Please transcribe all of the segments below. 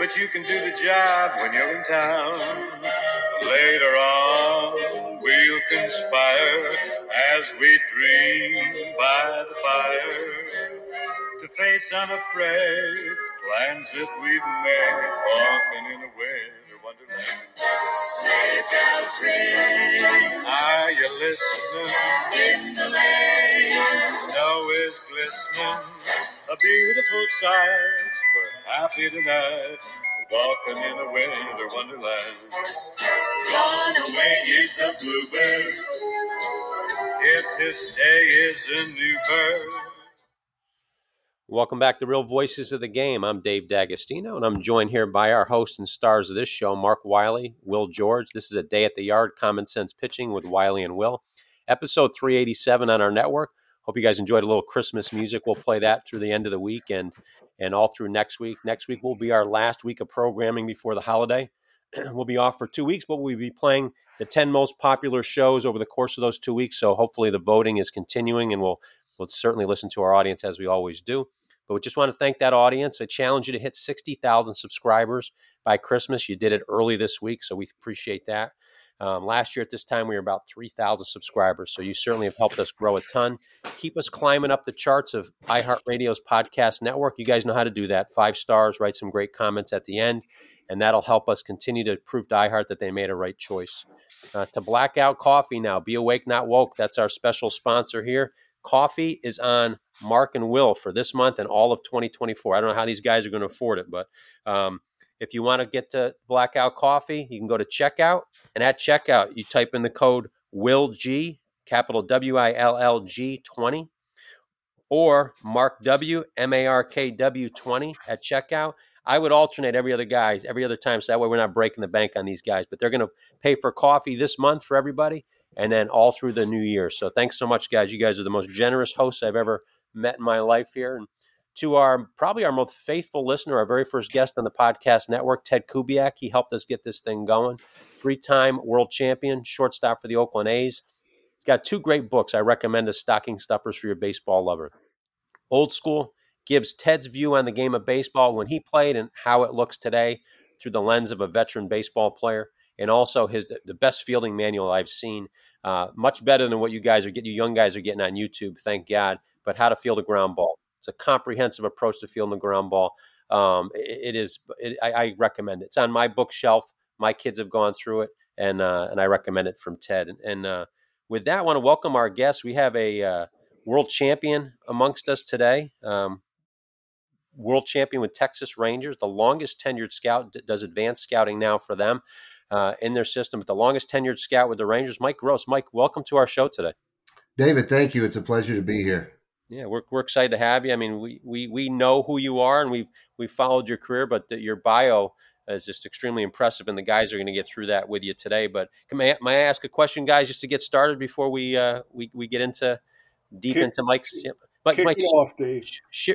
but you can do the job when you're in town. Later on, we'll conspire as we dream by the fire to face unafraid plans that we've made, walking in a winter wonderland. Sleigh bells ring. Are you listening? In the lane, snow is glistening, a beautiful sight. We're happy tonight, walking in a winter wonderland. Gone away is a bluebird. Here to stay is a new bird. Welcome back to Real Voices of the Game. I'm Dave D'Agostino, and I'm joined here by our host and stars of this show, Mark Wiley, Will George. This is A Day at the Yard, Common Sense Pitching with Wiley and Will. Episode 387 on our network. Hope you guys enjoyed a little Christmas music. We'll play that through the end of the week and all through next week. Next week will be our last week of programming before the holiday. We'll be off for 2 weeks, but we'll be playing the 10 most popular shows over the course of those 2 weeks. So hopefully the voting is continuing, and we'll certainly listen to our audience as we always do. But we just want to thank that audience. I challenge you to hit 60,000 subscribers by Christmas. You did it early this week, so we appreciate that. Last year at this time, we were about 3,000 subscribers, so you certainly have helped us grow a ton. Keep us climbing up the charts of iHeartRadio's podcast network. You guys know how to do that. 5 stars, write some great comments at the end, and that'll help us continue to prove to iHeart that they made a right choice. To Blackout Coffee now. Be awake, not woke. That's our special sponsor here. Coffee is on Mark and Will for this month and all of 2024. I don't know how these guys are going to afford it, but if you want to get to Blackout Coffee, you can go to checkout, and at checkout, you type in the code WILLG, capital WILLG 20, or Mark W, MARKW 20 at checkout. I would alternate every other time, so that way we're not breaking the bank on these guys, but they're going to pay for coffee this month for everybody. And then all through the new year. So thanks so much, guys. You guys are the most generous hosts I've ever met in my life here. And to our most faithful listener, our very first guest on the podcast network, Ted Kubiak, he helped us get this thing going. 3-time world champion, shortstop for the Oakland A's. He's got 2 great books I recommend as stocking stuffers for your baseball lover. Old School gives Ted's view on the game of baseball when he played and how it looks today through the lens of a veteran baseball player. And also the best fielding manual I've seen, much better than what you young guys are getting on YouTube, thank God, but how to field a ground ball. It's a comprehensive approach to fielding the ground ball. I recommend it. It's on my bookshelf. My kids have gone through it, and I recommend it from Ted. And with that, I want to welcome our guest. We have a world champion amongst us today, world champion with Texas Rangers, the longest tenured scout, does advanced scouting now for them. In their system, but the longest tenured scout with the Rangers, Mike Grouse. Mike, welcome to our show today. David, thank you. It's a pleasure to be here. Yeah, we're excited to have you. I mean, we know who you are, and we've followed your career, but your bio is just extremely impressive, and the guys are going to get through that with you today. But may I ask a question, guys, just to get started before we get into into Mike's? Mike,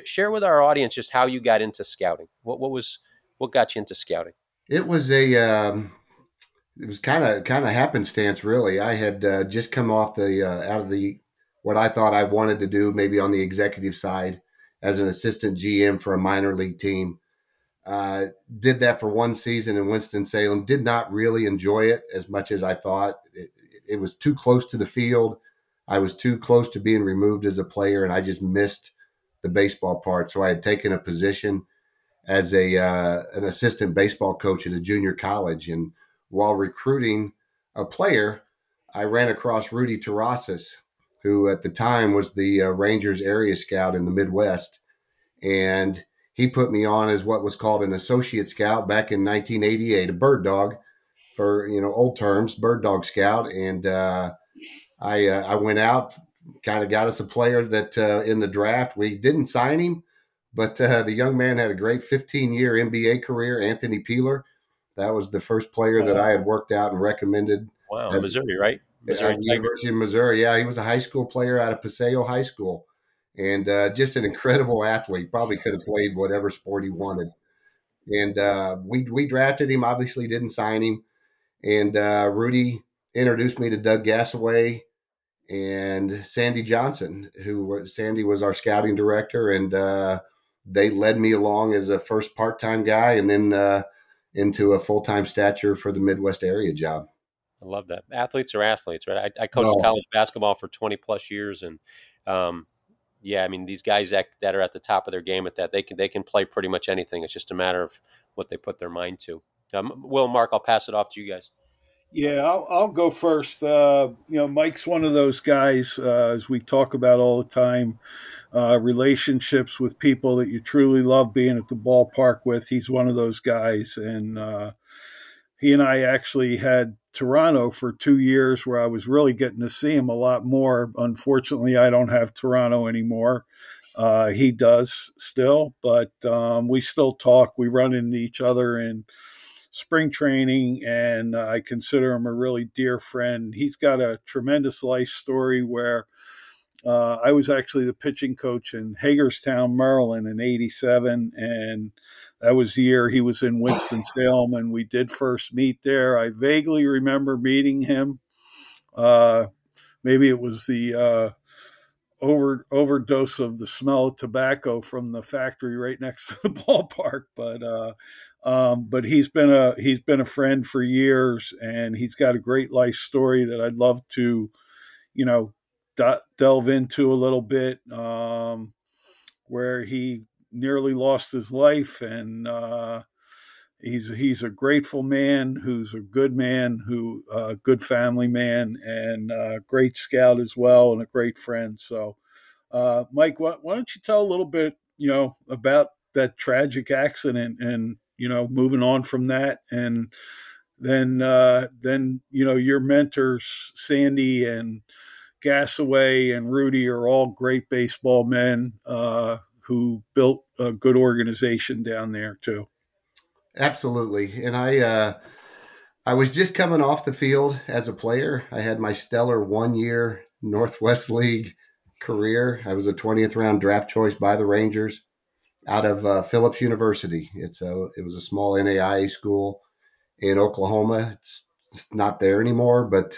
share with our audience just how you got into scouting. What got you into scouting? It was It was kind of happenstance, really. I had just come off what I thought I wanted to do, maybe on the executive side as an assistant GM for a minor league team. Did that for 1 season in Winston-Salem. Did not really enjoy it as much as I thought. It was too close to the field. I was too close to being removed as a player, and I just missed the baseball part. So I had taken a position as an assistant baseball coach at a junior college, and while recruiting a player, I ran across Rudy Terrasas, who at the time was the Rangers area scout in the Midwest. And he put me on as what was called an associate scout back in 1988, a bird dog, for old terms, bird dog scout. And I went out, kind of got us a player that in the draft, we didn't sign him, but the young man had a great 15-year NBA career, Anthony Peeler. That was the first player that I had worked out and recommended. Wow, Missouri, right? Missouri, University of Missouri. Yeah, he was a high school player out of Paseo High School, and just an incredible athlete. Probably could have played whatever sport he wanted. And we drafted him. Obviously, didn't sign him. And Rudy introduced me to Doug Gassaway and Sandy Johnson, who Sandy was our scouting director, and they led me along as a first part-time guy and then into a full-time stature for the Midwest area job. I love that. Athletes are athletes, right? I coached college basketball for 20 plus years. And yeah, I mean, these guys that are at the top of their game at that, they can play pretty much anything. It's just a matter of what they put their mind to. Will, Mark, I'll pass it off to you guys. Yeah, I'll go first. Mike's one of those guys, as we talk about all the time, relationships with people that you truly love being at the ballpark with. He's one of those guys. And he and I actually had Toronto for 2 years where I was really getting to see him a lot more. Unfortunately, I don't have Toronto anymore. He does still, but we still talk. We run into each other in spring training, and I consider him a really dear friend. He's got a tremendous life story where I was actually the pitching coach in Hagerstown, Maryland in 1987, and that was the year he was in Winston-Salem, and we did first meet there. I vaguely remember meeting him. Maybe it was the overdose of the smell of tobacco from the factory right next to the ballpark, but he's been a friend for years, and he's got a great life story that I'd love to, delve into a little bit, where he nearly lost his life, and he's a grateful man who's a good man, good family man, and a great scout as well, and a great friend. So, Mike, why don't you tell a little bit, about that tragic accident, and moving on from that, and then your mentors, Sandy and Gassaway and Rudy, are all great baseball men who built a good organization down there too. Absolutely. And I was just coming off the field as a player. I had my stellar 1 year Northwest League career. I was a 20th round draft choice by the Rangers out of Phillips University. It was a small NAIA school in Oklahoma. It's not there anymore, but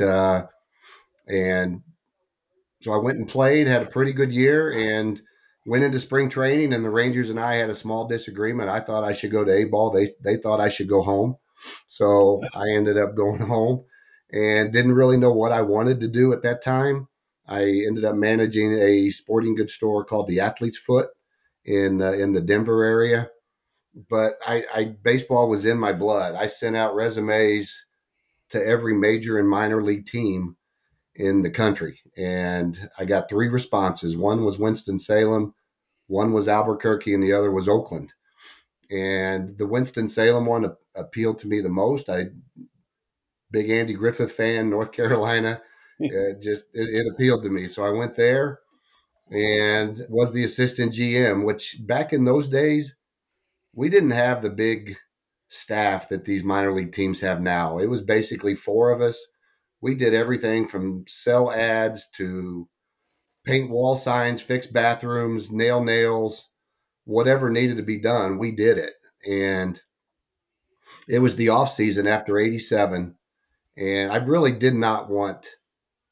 and so I went and played, had a pretty good year, and went into spring training, and the Rangers and I had a small disagreement. I thought I should go to A-ball. They thought I should go home. So I ended up going home and didn't really know what I wanted to do at that time. I ended up managing a sporting goods store called the Athlete's Foot in the Denver area. But baseball was in my blood. I sent out resumes to every major and minor league team in the country, and I got three responses. One was Winston-Salem, one was Albuquerque, and the other was Oakland. And the Winston-Salem one appealed to me the most. Big Andy Griffith fan, North Carolina, it appealed to me. So I went there and was the assistant GM, which back in those days, we didn't have the big staff that these minor league teams have now. It was basically four of us. We did everything from sell ads to paint wall signs, fix bathrooms, nail nails, whatever needed to be done, we did it. And it was the off season after 1987. And I really did not want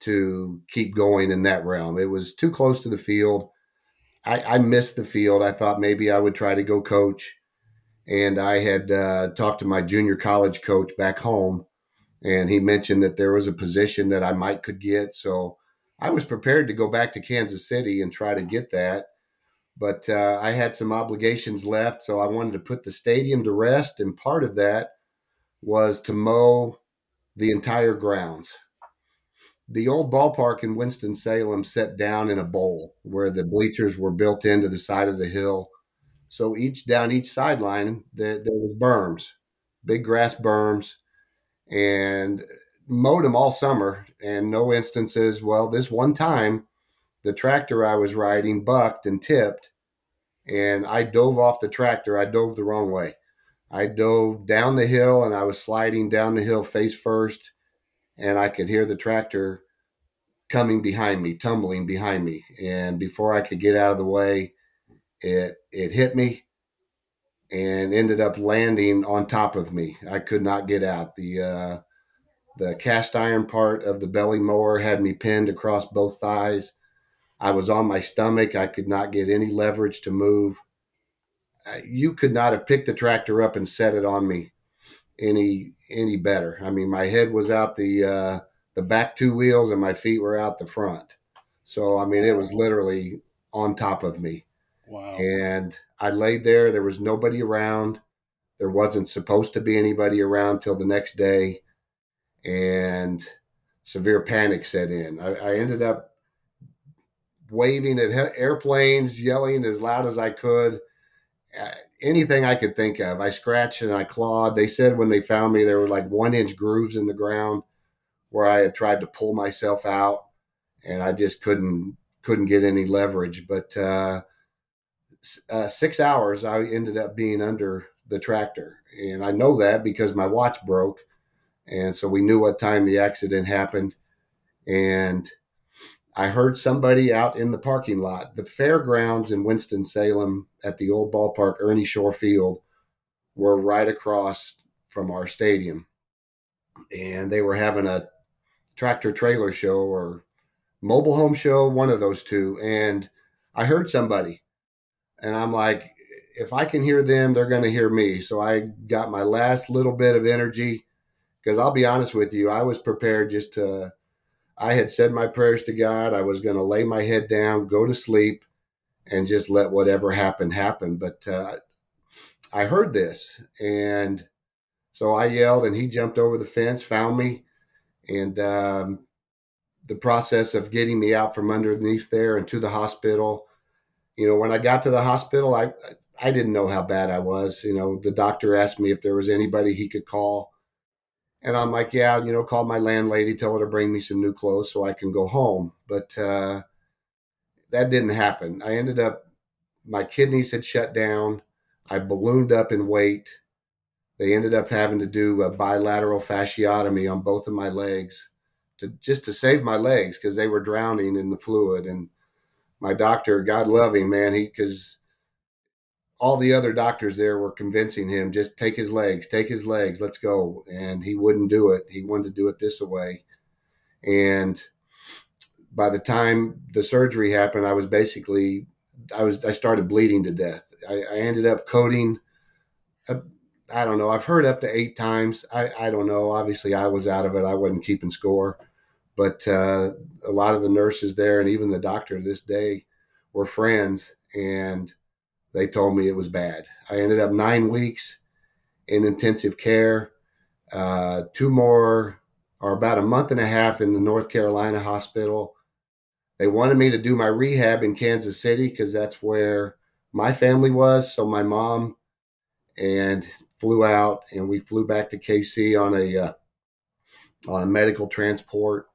to keep going in that realm. It was too close to the field. I missed the field. I thought maybe I would try to go coach. And I had talked to my junior college coach back home, and he mentioned that there was a position that I could get. So I was prepared to go back to Kansas City and try to get that. But I had some obligations left, so I wanted to put the stadium to rest. And part of that was to mow the entire grounds. The old ballpark in Winston-Salem set down in a bowl where the bleachers were built into the side of the hill. So down each sideline, there was berms, big grass berms, and mowed them all summer, and no instances. Well, this one time, the tractor I was riding bucked and tipped, and I dove off the tractor. I dove the wrong way. I dove down the hill, and I was sliding down the hill face first, and I could hear the tractor coming behind me, tumbling behind me. And before I could get out of the way, it hit me and ended up landing on top of me. I could not get out. The cast iron part of the belly mower had me pinned across both thighs. I was on my stomach. I could not get any leverage to move. you could not have picked the tractor up and set it on me any better. I mean, my head was out the back two wheels and my feet were out the front. So, I mean, it was literally on top of me. Wow. And I laid there. There was nobody around. There wasn't supposed to be anybody around till the next day. And severe panic set in. I ended up waving at airplanes, yelling as loud as I could. Anything I could think of. I scratched and I clawed. They said when they found me, there were like 1-inch grooves in the ground where I had tried to pull myself out, and I just couldn't get any leverage. But 6 hours, I ended up being under the tractor. And I know that because my watch broke. And so we knew what time the accident happened. And I heard somebody out in the parking lot. The fairgrounds in Winston-Salem at the old ballpark, Ernie Shore Field, were right across from our stadium. And they were having a tractor trailer show or mobile home show, one of those two. And I heard somebody. And I'm like, if I can hear them, they're going to hear me. So I got my last little bit of energy because I'll be honest with you, I was prepared just to... I had said my prayers to God. I was going to lay my head down, go to sleep, and just let whatever happened happen. But I heard this, and so I yelled, and he jumped over the fence, found me, and the process of getting me out from underneath there and to the hospital. You know, when I got to the hospital, I didn't know how bad I was. You know, the doctor asked me if there was anybody he could call. And I'm like, yeah, you know, call my landlady, tell her to bring me some new clothes so I can go home. But that didn't happen. I ended up, my kidneys had shut down. I ballooned up in weight. They ended up having to do a bilateral fasciotomy on both of my legs to save my legs because they were drowning in the fluid. And my doctor, God love him, man, because all the other doctors there were convincing him, just take his legs, let's go. And he wouldn't do it. He wanted to do it this way. And by the time the surgery happened, I was basically, I started bleeding to death. I ended up coding, I don't know, I've heard up to 8 times. I don't know. Obviously I was out of it. I wasn't keeping score, but a lot of the nurses there and even the doctor this day were friends. And they told me it was bad. I ended up 9 weeks in intensive care, 2 more or about a month and a half in the North Carolina hospital. They wanted me to do my rehab in Kansas City because that's where my family was. So my mom and flew out and we flew back to KC on a medical transport.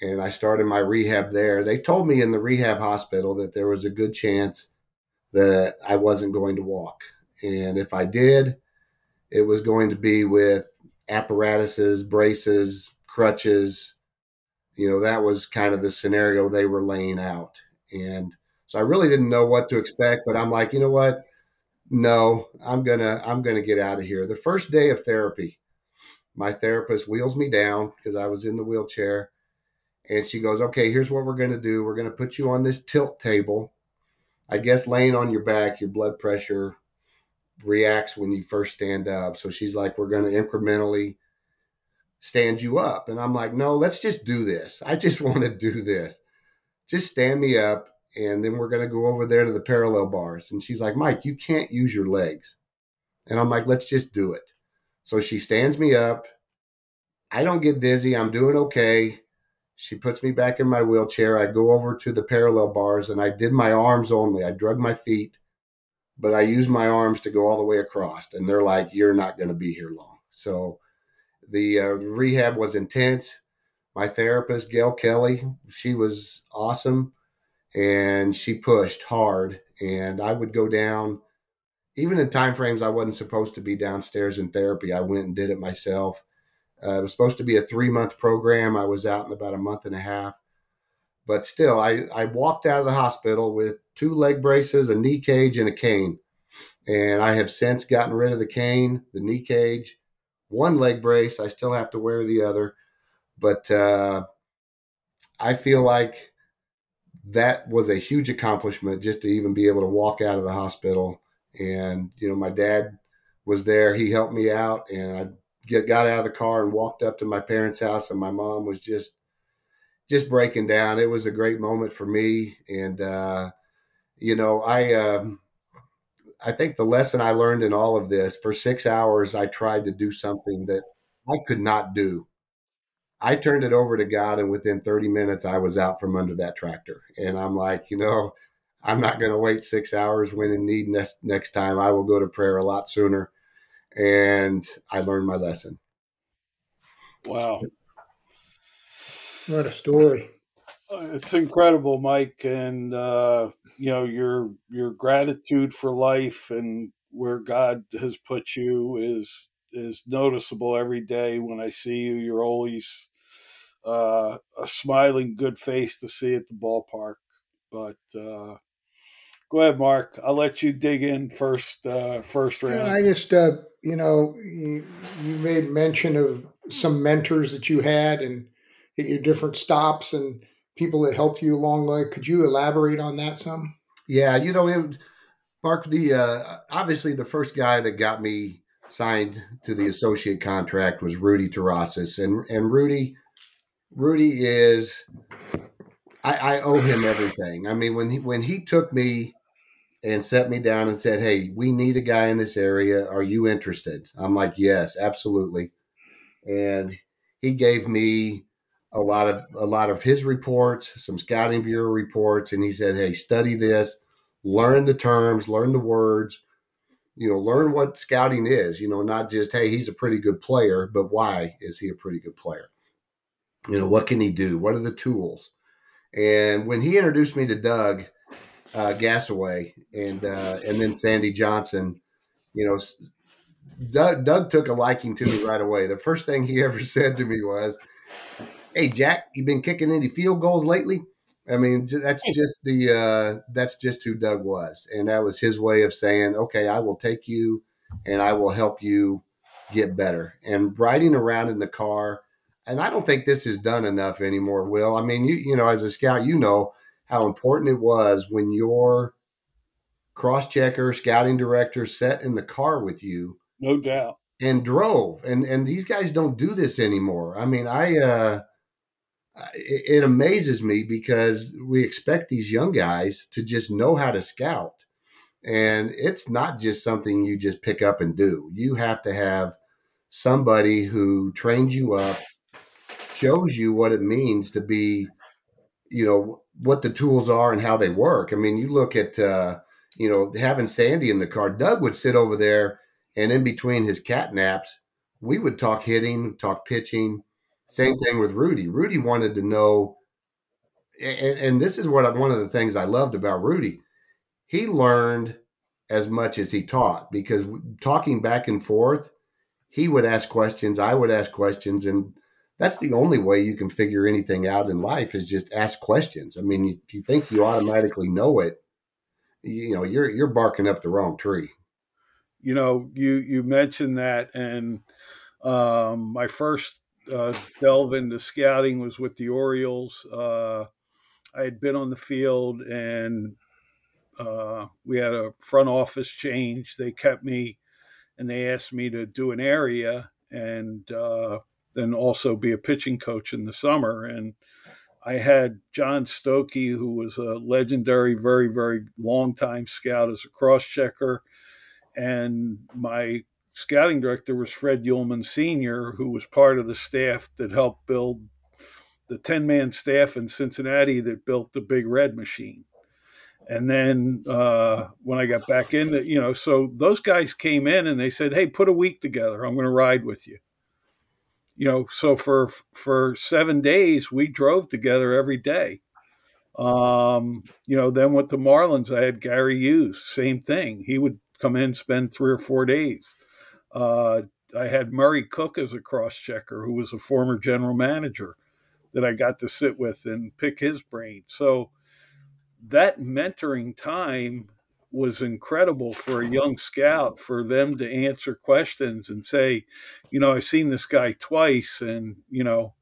And I started my rehab there. They told me in the rehab hospital that there was a good chance that I wasn't going to walk. And if I did, it was going to be with apparatuses, braces, crutches. You know, that was kind of the scenario they were laying out. And so I really didn't know what to expect, but I'm like, you know what? No, I'm going to get out of here. The first day of therapy, my therapist wheels me down because I was in the wheelchair. And she goes, okay, here's what we're going to do. We're going to put you on this tilt table. I guess laying on your back, your blood pressure reacts when you first stand up. So she's like, we're going to incrementally stand you up. And I'm like, no, let's just do this. I just want to do this. Just stand me up. And then we're going to go over there to the parallel bars. And she's like, Mike, you can't use your legs. And I'm like, let's just do it. So she stands me up. I don't get dizzy. I'm doing okay. She puts me back in my wheelchair. I go over to the parallel bars, and I did my arms only. I drug my feet, but I used my arms to go all the way across. And they're like, you're not going to be here long. So the rehab was intense. My therapist, Gail Kelly, she was awesome, and she pushed hard. And I would go down, even in time frames I wasn't supposed to be downstairs in therapy. I went and did it myself. It was supposed to be a 3-month program. I was out in about a month and a half. But still, I walked out of the hospital with 2 leg braces, a knee cage, and a cane. And I have since gotten rid of the cane, the knee cage, 1 leg brace. I still have to wear the other. But I feel like that was a huge accomplishment just to even be able to walk out of the hospital And, you know, my dad was there. He helped me out, and I got out of the car and walked up to my parents' house, and my mom was just breaking down. It was a great moment for me. And, you know, I think the lesson I learned in all of this, for 6 hours, I tried to do something that I could not do. I turned it over to God, and within 30 minutes, I was out from under that tractor. And I'm like, you know, I'm not going to wait 6 hours. When in need next time, I will go to prayer a lot sooner. And I learned my lesson. Wow. What a story. It's incredible, Mike. And, you know, your gratitude for life and where God has put you is noticeable every day. When I see you, you're always a smiling, good face to see at the ballpark. But go ahead, Mark. I'll let you dig in first round. I just, you know, you made mention of some mentors that you had and at your different stops and people that helped you along the way. Could you elaborate on that some? Yeah, you know, Mark, obviously the first guy that got me signed to the associate contract was Rudy Terrasas. And Rudy is, I owe him everything. I mean, when he took me and set me down and said, "Hey, we need a guy in this area. Are you interested?" I'm like, "Yes, absolutely." And he gave me a lot of his reports, some scouting bureau reports. And he said, "Hey, study this, learn the terms, learn the words, you know, learn what scouting is, you know, not just, hey, he's a pretty good player, but why is he a pretty good player? You know, what can he do? What are the tools?" And when he introduced me to Doug Gassaway and then Sandy Johnson, you know, Doug took a liking to me right away. The first thing he ever said to me was, "Hey, Jack, you been kicking any field goals lately?" I mean, that's just who Doug was. And that was his way of saying, "Okay, I will take you and I will help you get better." And riding around in the car, and I don't think this is done enough anymore, Will. I mean, you know, as a scout, you know how important it was when your cross-checker, scouting director sat in the car with you. No doubt. And drove. And these guys don't do this anymore. I mean, it amazes me because we expect these young guys to just know how to scout. And it's not just something you just pick up and do. You have to have somebody who trains you up, shows you what it means to be, you know, what the tools are and how they work. I mean, you look at, you know, having Sandy in the car, Doug would sit over there and in between his cat naps, we would talk hitting, talk pitching. Same thing with Rudy. Rudy wanted to know, and this is one of the things I loved about Rudy. He learned as much as he taught because talking back and forth, he would ask questions, I would ask questions, and that's the only way you can figure anything out in life is just ask questions. I mean, if you think you automatically know it, you know, you're barking up the wrong tree. You know, you mentioned that, and my first delve into scouting was with the Orioles. I had been on the field, and we had a front office change. They kept me, and they asked me to do an area and then also be a pitching coach in the summer. And I had John Stokey, who was a legendary, very, very long-time scout as a cross-checker. And my scouting director was Fred Ullman Sr., who was part of the staff that helped build the 10-man staff in Cincinnati that built the Big Red machine. And then when I got back in, you know, so those guys came in and they said, "Hey, put a week together. I'm going to ride with you." You know, so for 7 days, we drove together every day. You know, then with the Marlins, I had Gary Hughes, same thing. He would come in, spend 3 or 4 days. I had Murray Cook as a cross-checker, who was a former general manager that I got to sit with and pick his brain. So that mentoring time was incredible for a young scout, for them to answer questions and say, you know, "I've seen this guy twice, and, you know,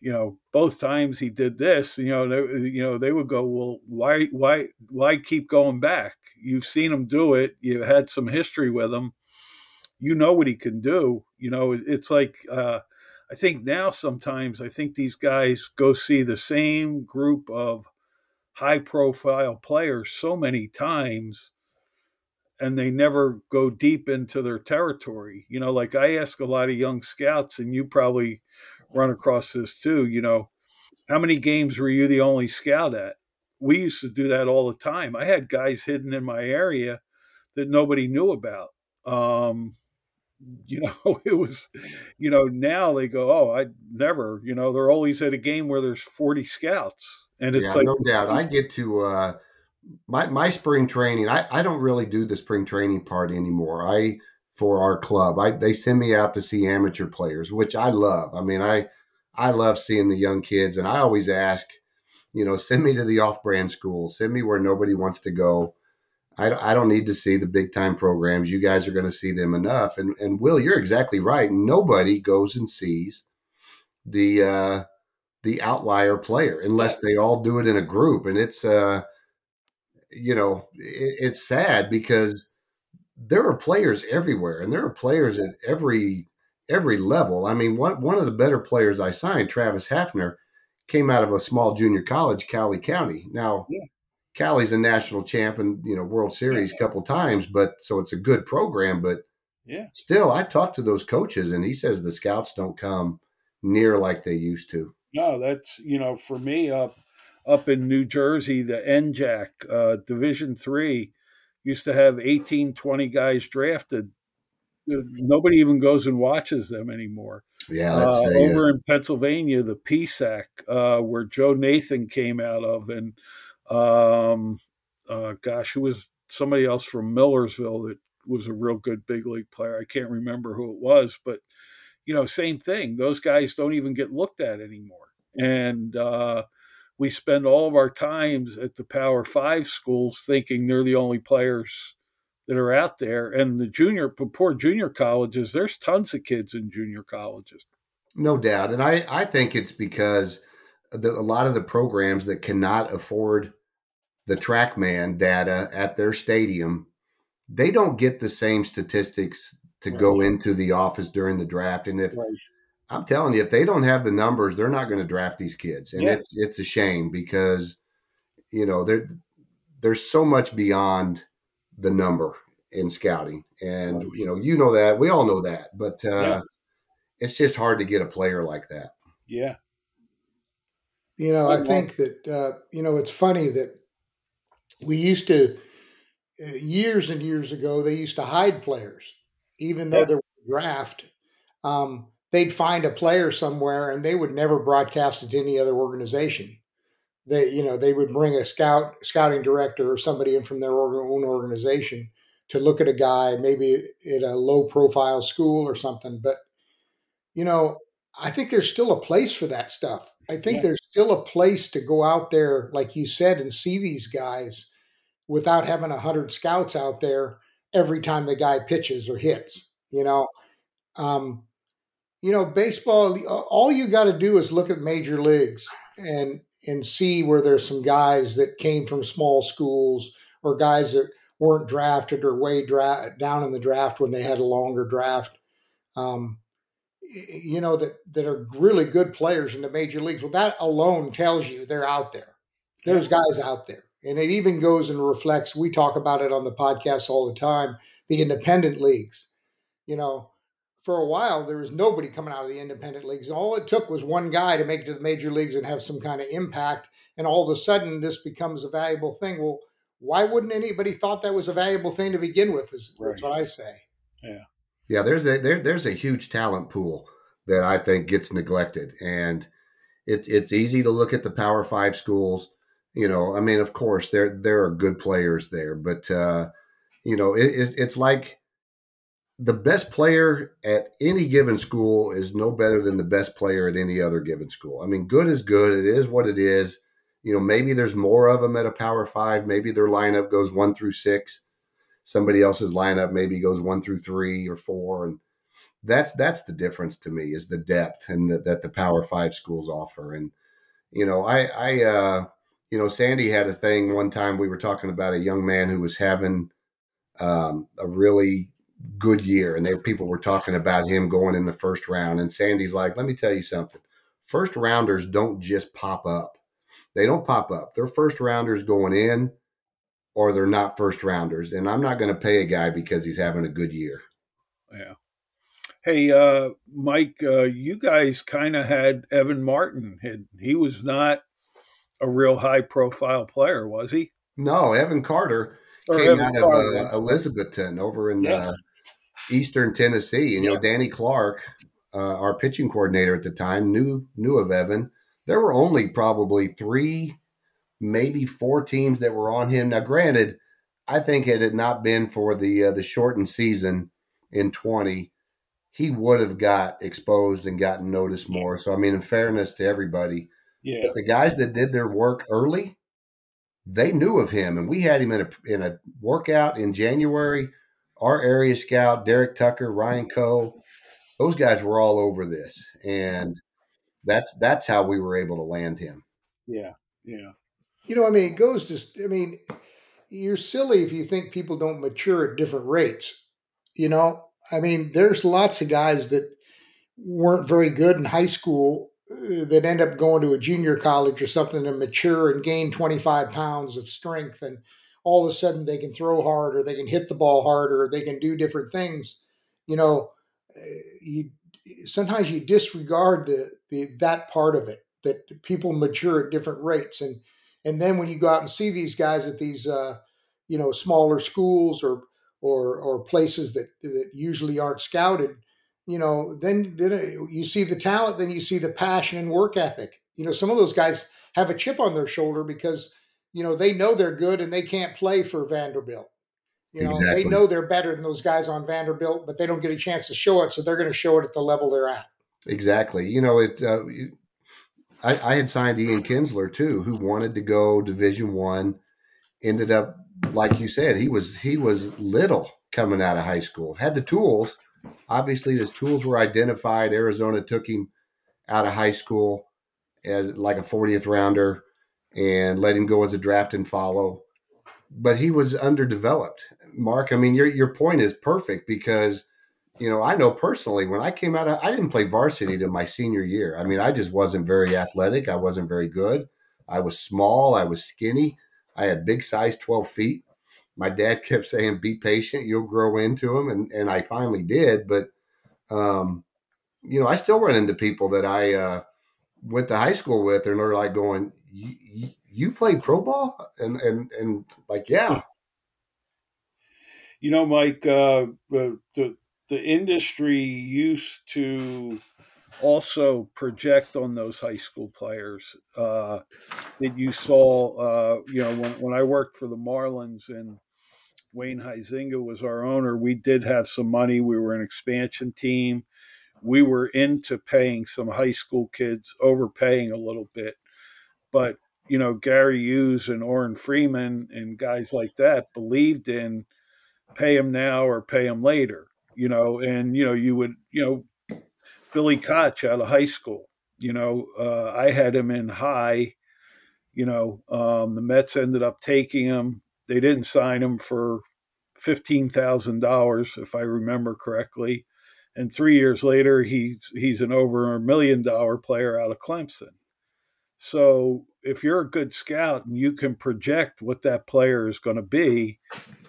you know, both times he did this, they would go, well, why keep going back? You've seen him do it. You've had some history with him. You know what he can do. You know, it's like, I think now sometimes I think these guys go see the same group of high-profile players so many times, and they never go deep into their territory. You know, like I ask a lot of young scouts, and you probably run across this too, you know, how many games were you the only scout at? We used to do that all the time. I had guys hidden in my area that nobody knew about. You know, it was, you know, now they go, oh, I never, you know, they're always at a game where there's 40 scouts. And it's like, no doubt. I get to my spring training. I don't really do the spring training part anymore. For our club, they send me out to see amateur players, which I love. I mean, I love seeing the young kids, and I always ask, you know, send me to the off-brand school, send me where nobody wants to go. I don't need to see the big-time programs. You guys are going to see them enough. And Will, you're exactly right. Nobody goes and sees the outlier player unless they all do it in a group. And it's, you know, it's sad because there are players everywhere, and there are players at every level. I mean, one of the better players I signed, Travis Hafner, came out of a small junior college, Cowley County. Now, yeah. Cowley's a national champ and, you know, World Series a couple times, but so it's a good program. But still, I talked to those coaches, and he says the scouts don't come near like they used to. No, that's, you know, for me up in New Jersey, the NJAC, Division III, used to have 18, 20 guys drafted. Nobody even goes and watches them anymore. Yeah, that's over in Pennsylvania, the PSAC, where Joe Nathan came out of, and it was somebody else from Millersville that was a real good big league player. I can't remember who it was, but you know, same thing. Those guys don't even get looked at anymore, and we spend all of our times at the Power Five schools thinking they're the only players that are out there. And the poor junior colleges, there's tons of kids in junior colleges. No doubt. And I think it's because a lot of the programs that cannot afford the TrackMan data at their stadium, they don't get the same statistics to go into the office during the draft. And if I'm telling you, if they don't have the numbers, they're not going to draft these kids. And it's a shame because, you know, there's so much beyond the number in scouting. And, you know that. We all know that. But it's just hard to get a player like that. Yeah. You know, I think that, you know, it's funny that we used to, years and years ago, they used to hide players, even though there was a draft. They'd find a player somewhere, and they would never broadcast it to any other organization. They would bring a scouting director or somebody in from their own organization to look at a guy, maybe at a low-profile school or something. But, you know, I think there's still a place for that stuff. I think there's still a place to go out there, like you said, and see these guys without having 100 scouts out there every time the guy pitches or hits, you know. You know, baseball, all you got to do is look at major leagues and see where there's some guys that came from small schools or guys that weren't drafted or way down in the draft when they had a longer draft, you know, that are really good players in the major leagues. Well, that alone tells you they're out there. There's guys out there. And it even goes and reflects, we talk about it on the podcast all the time, the independent leagues, you know. For a while, there was nobody coming out of the independent leagues. All it took was one guy to make it to the major leagues and have some kind of impact. And all of a sudden, this becomes a valuable thing. Well, why wouldn't anybody thought that was a valuable thing to begin with? That's what I say. Yeah, yeah. There's a huge talent pool that I think gets neglected, and it's easy to look at the Power Five schools. You know, I mean, of course there are good players there, but you know, it's like. The best player at any given school is no better than the best player at any other given school. I mean, good is good. It is what it is. You know, maybe there's more of them at a Power Five. Maybe their lineup goes 1 through 6. Somebody else's lineup maybe goes 1 through 3 or 4. And That's the difference to me, is the depth and that the Power Five schools offer. And, you know, I Sandy had a thing one time. We were talking about a young man who was having a really good year, and people were talking about him going in the first round. And Sandy's like, let me tell you something. First rounders don't just pop up. They don't pop up. They're first rounders going in, or they're not first rounders. And I'm not going to pay a guy because he's having a good year. Yeah. Hey, Mike, you guys kind of had Evan Martin. He was not a real high-profile player, was he? No, Evan Carter came out of Elizabethton over in eastern Tennessee. And, you know, Danny Clark, our pitching coordinator at the time, knew of Evan. There were only probably 3, maybe 4 teams that were on him. Now, granted, I think had it not been for the shortened season in 2020, he would have got exposed and gotten noticed more. So, I mean, in fairness to everybody, but the guys that did their work early, they knew of him. And we had him in a workout in January. Our area scout, Derek Tucker, Ryan Coe, those guys were all over this. And that's how we were able to land him. Yeah, yeah. You know, I mean, it goes to – I mean, you're silly if you think people don't mature at different rates, you know. I mean, there's lots of guys that weren't very good in high school that end up going to a junior college or something to mature and gain 25 pounds of strength. And all of a sudden they can throw hard, or they can hit the ball harder, or they can do different things. You know, sometimes you disregard that part of it, that people mature at different rates. And then when you go out and see these guys at these, smaller schools or places that usually aren't scouted, you know, then you see the talent, then you see the passion and work ethic. You know, some of those guys have a chip on their shoulder because, you know, they know they're good and they can't play for Vanderbilt. You know, exactly. They know they're better than those guys on Vanderbilt, but they don't get a chance to show it. So they're going to show it at the level they're at. Exactly. You know, I had signed Ian Kinsler too, who wanted to go Division I, ended up, like you said, he was little coming out of high school, had the tools. Obviously, his tools were identified. Arizona took him out of high school as like a 40th rounder and let him go as a draft and follow. But he was underdeveloped. Mark, I mean, your point is perfect because, you know, I know personally when I came out, I didn't play varsity to my senior year. I mean, I just wasn't very athletic. I wasn't very good. I was small. I was skinny. I had big size, 12 feet. My dad kept saying, be patient, you'll grow into them. And I finally did. But, I still run into people that I went to high school with, and they're like going, you played pro ball? And like, yeah. You know, Mike, the industry used to also project on those high school players that you saw, when I worked for the Marlins and Wayne Huizenga was our owner, we did have some money. We were an expansion team. We were into paying some high school kids, overpaying a little bit. But, you know, Gary Hughes and Orrin Freeman and guys like that believed in pay them now or pay them later, you know, and, you know, you would, you know, Billy Koch out of high school, you know, I had him in high, you know, the Mets ended up taking him. They didn't sign him for $15,000, if I remember correctly. And 3 years later, he's an over $1 million player out of Clemson. So if you're a good scout and you can project what that player is going to be,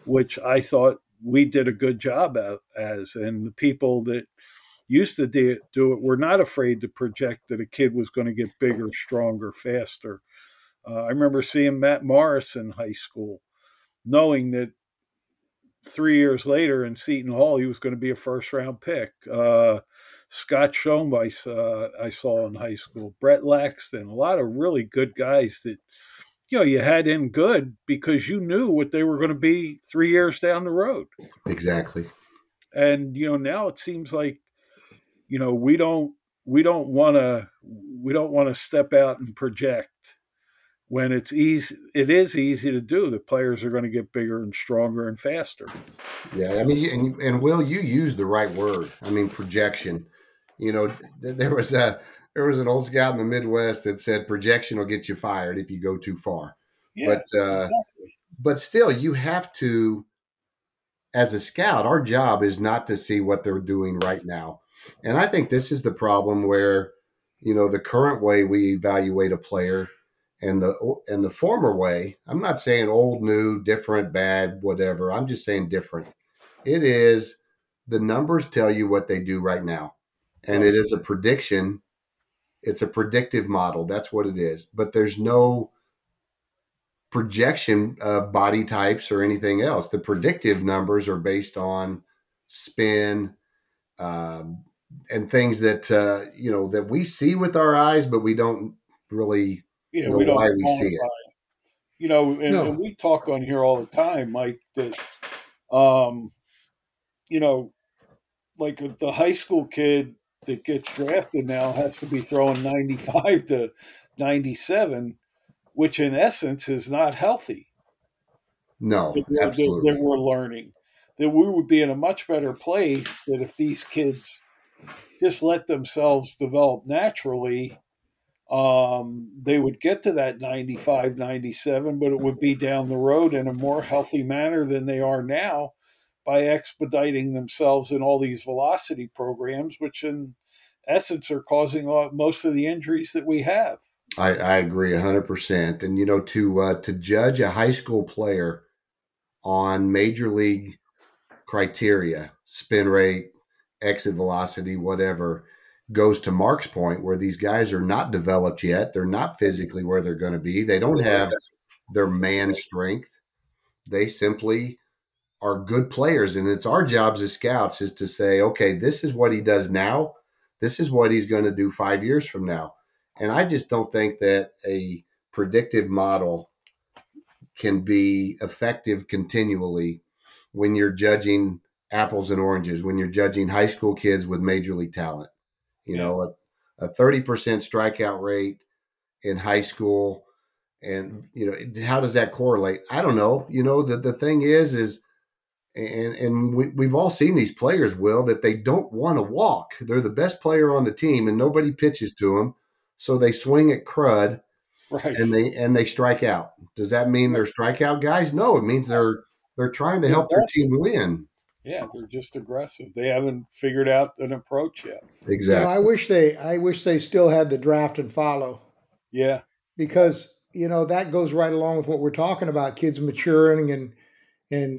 which I thought we did a good job as, and the people that used to do it, we're not afraid to project that a kid was going to get bigger, stronger, faster. I remember seeing Matt Morris in high school, knowing that 3 years later in Seton Hall, he was going to be a first-round pick. Scott Schoenweiss I saw in high school. Brett Laxton, a lot of really good guys that, you know, you had in good because you knew what they were going to be 3 years down the road. Exactly. And, you know, now it seems like, you know, we don't want to step out and project. when it's easy, it is easy to do. The players are going to get bigger and stronger and faster. Yeah, I mean, and Will, you used the right word. I mean, projection. You know, there was an old scout in the Midwest that said projection will get you fired if you go too far. Yeah, but still, you have to, as a scout, our job is not to see what they're doing right now. And I think this is the problem where, you know, the current way we evaluate a player and the former way, I'm not saying old, new, different, bad, whatever. I'm just saying different. It is the numbers tell you what they do right now. And it is a prediction. It's a predictive model. That's what it is. But there's no projection of body types or anything else. The predictive numbers are based on spin and things that, you know, that we see with our eyes, but we don't really know why we see it. You know, and we talk on here all the time, Mike, that, you know, like the high school kid that gets drafted now has to be throwing 95 to 97, which in essence is not healthy. No, absolutely. That we're learning that we would be in a much better place that if these kids just let themselves develop naturally, they would get to that 95, 97, but it would be down the road in a more healthy manner than they are now by expediting themselves in all these velocity programs, which in essence are causing most of the injuries that we have. I agree 100%. And, you know, to judge a high school player on major league criteria, spin rate, exit velocity, whatever, goes to Mark's point where these guys are not developed yet. They're not physically where they're going to be. They don't have their man strength. They simply are good players. And it's our jobs as scouts is to say, okay, this is what he does now. This is what he's going to do 5 years from now. And I just don't think that a predictive model can be effective continually when you're judging apples and oranges, when you're judging high school kids with major league talent. You know, a 30% strikeout rate in high school. And, you know, how does that correlate? I don't know. You know, the thing is and we've all seen these players, Will, that they don't want to walk. They're the best player on the team and nobody pitches to them. So they swing at crud, right? And they strike out. Does that mean they're strikeout guys? No, it means they're trying to help their team win. Yeah, they're just aggressive. They haven't figured out an approach yet. Exactly. You know, I wish they still had the draft and follow. Yeah. Because, you know, that goes right along with what we're talking about, kids maturing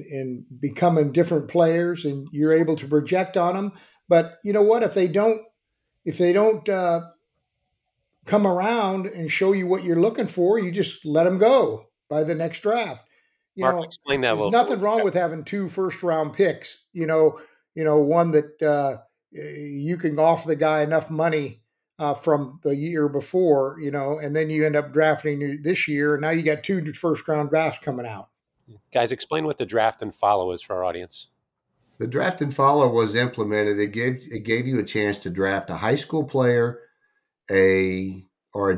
and becoming different players, and you're able to project on them. But you know what? If they don't come around and show you what you're looking for, you just let them go by the next draft. You Mark, know, explain that. There's nothing wrong with having 2 first-round picks. You know, one that you can offer the guy enough money from the year before. You know, and then you end up drafting this year, and now you got 2 first-round drafts coming out. Guys, explain what the draft and follow is for our audience. The draft and follow was implemented. It gave you a chance to draft a high school player, a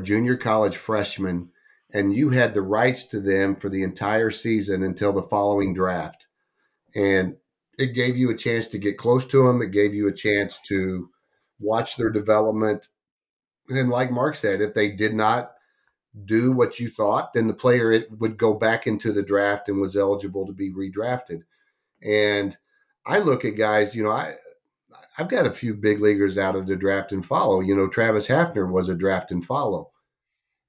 junior college freshman, and you had the rights to them for the entire season until the following draft. And it gave you a chance to get close to them. It gave you a chance to watch their development. And like Mark said, if they did not do what you thought, then the player would go back into the draft and was eligible to be redrafted. And I look at guys, you know, I've got a few big leaguers out of the draft and follow. You know, Travis Hafner was a draft and follow.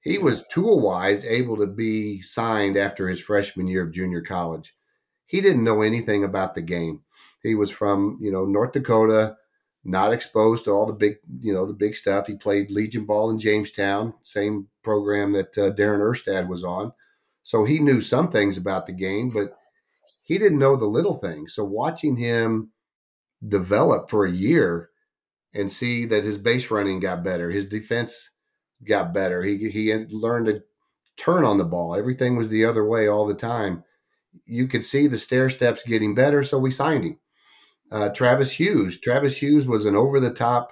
He was tool-wise able to be signed after his freshman year of junior college. He didn't know anything about the game. He was from, you know, North Dakota, not exposed to all the big, you know, the big stuff. He played Legion ball in Jamestown, same program that Darren Erstad was on. So he knew some things about the game, but he didn't know the little things. So watching him develop for a year and see that his base running got better, his defense got better, he learned to turn on the ball, everything was the other way all the time. You could see the stair steps getting better, so we signed him. Travis Hughes was an over-the-top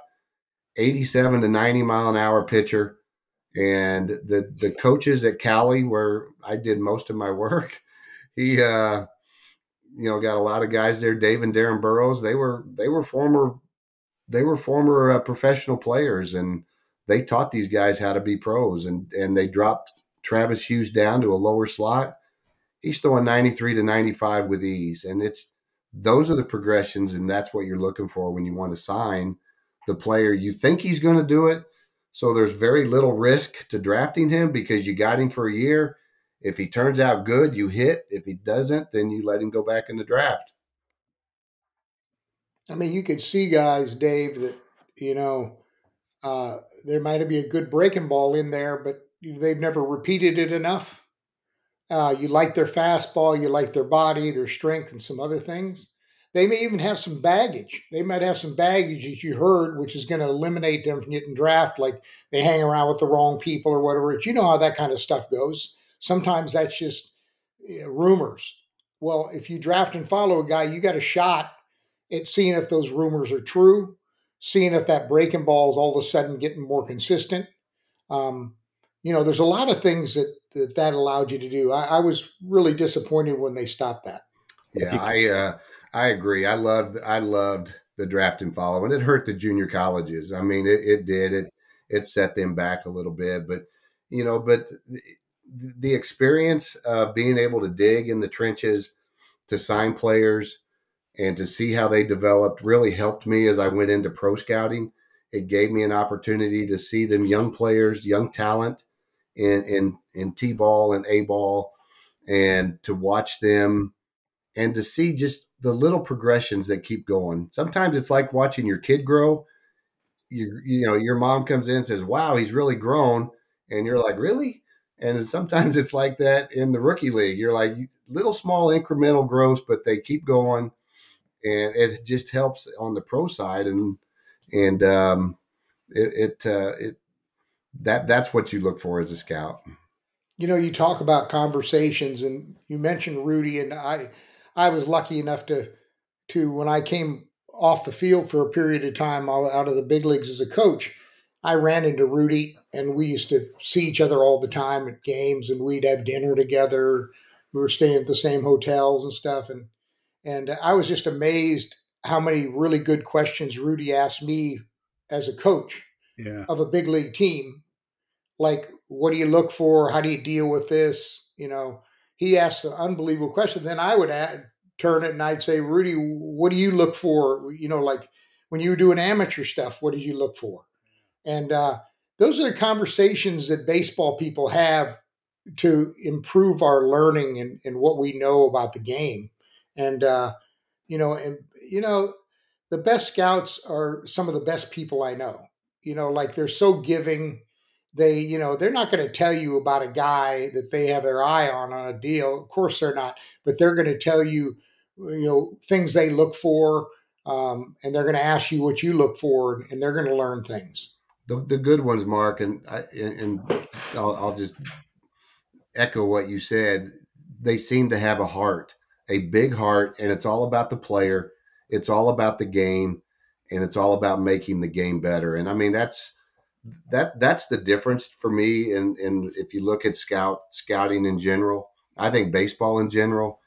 87 to 90 mile an hour pitcher, And the coaches at Cali, where I did most of my work, he, got a lot of guys there. Dave and Darren Burroughs, they were former professional players, and they taught these guys how to be pros. And they dropped Travis Hughes down to a lower slot. He's throwing 93 to 95 with ease. And those are the progressions, and that's what you're looking for when you want to sign the player. You think he's going to do it, so there's very little risk to drafting him because you got him for a year. If he turns out good, you hit. If he doesn't, then you let him go back in the draft. I mean, you could see guys, Dave, that, there might be a good breaking ball in there, but they've never repeated it enough. You like their fastball, you like their body, their strength, and some other things. They may even have some baggage. They might have some baggage that you heard, which is going to eliminate them from getting drafted, like they hang around with the wrong people or whatever. You know how that kind of stuff goes. Sometimes that's just rumors. Well, if you draft and follow a guy, you got a shot at seeing if those rumors are true, seeing if that breaking ball is all of a sudden getting more consistent. There's a lot of things that allowed you to do. I was really disappointed when they stopped that. Yeah, I agree. I loved the draft and follow, and it hurt the junior colleges. I mean, it did. It set them back a little bit, but the experience of being able to dig in the trenches, to sign players, and to see how they developed really helped me as I went into pro scouting. It gave me an opportunity to see them young players, young talent, in T-ball and A-ball, and to watch them and to see just the little progressions that keep going. Sometimes it's like watching your kid grow. Your mom comes in and says, wow, he's really grown. And you're like, really? And sometimes it's like that in the rookie league. You're like, little small incremental growth, but they keep going. And it just helps on the pro side. That's what you look for as a scout. You talk about conversations, and you mentioned Rudy, and I was lucky enough to when I came off the field for a period of time out of the big leagues as a coach, I ran into Rudy, and we used to see each other all the time at games, and we'd have dinner together. We were staying at the same hotels and stuff, and I was just amazed how many really good questions Rudy asked me as a coach of a big league team. Like, what do you look for? How do you deal with this? He asked an unbelievable question. Then I would turn it and I'd say, Rudy, what do you look for? Like when you were doing amateur stuff, what did you look for? And those are the conversations that baseball people have to improve our learning and what we know about the game. And the best scouts are some of the best people I know. Like they're so giving. They, they're not going to tell you about a guy that they have their eye on a deal. Of course they're not, but they're going to tell you, things they look for, and they're going to ask you what you look for, and they're going to learn things. The good ones, Mark, and I'll just echo what you said. They seem to have a heart, a big heart, and it's all about the player. It's all about the game, and it's all about making the game better. And I mean, that's the difference for me. And if you look at scouting in general, I think baseball in general,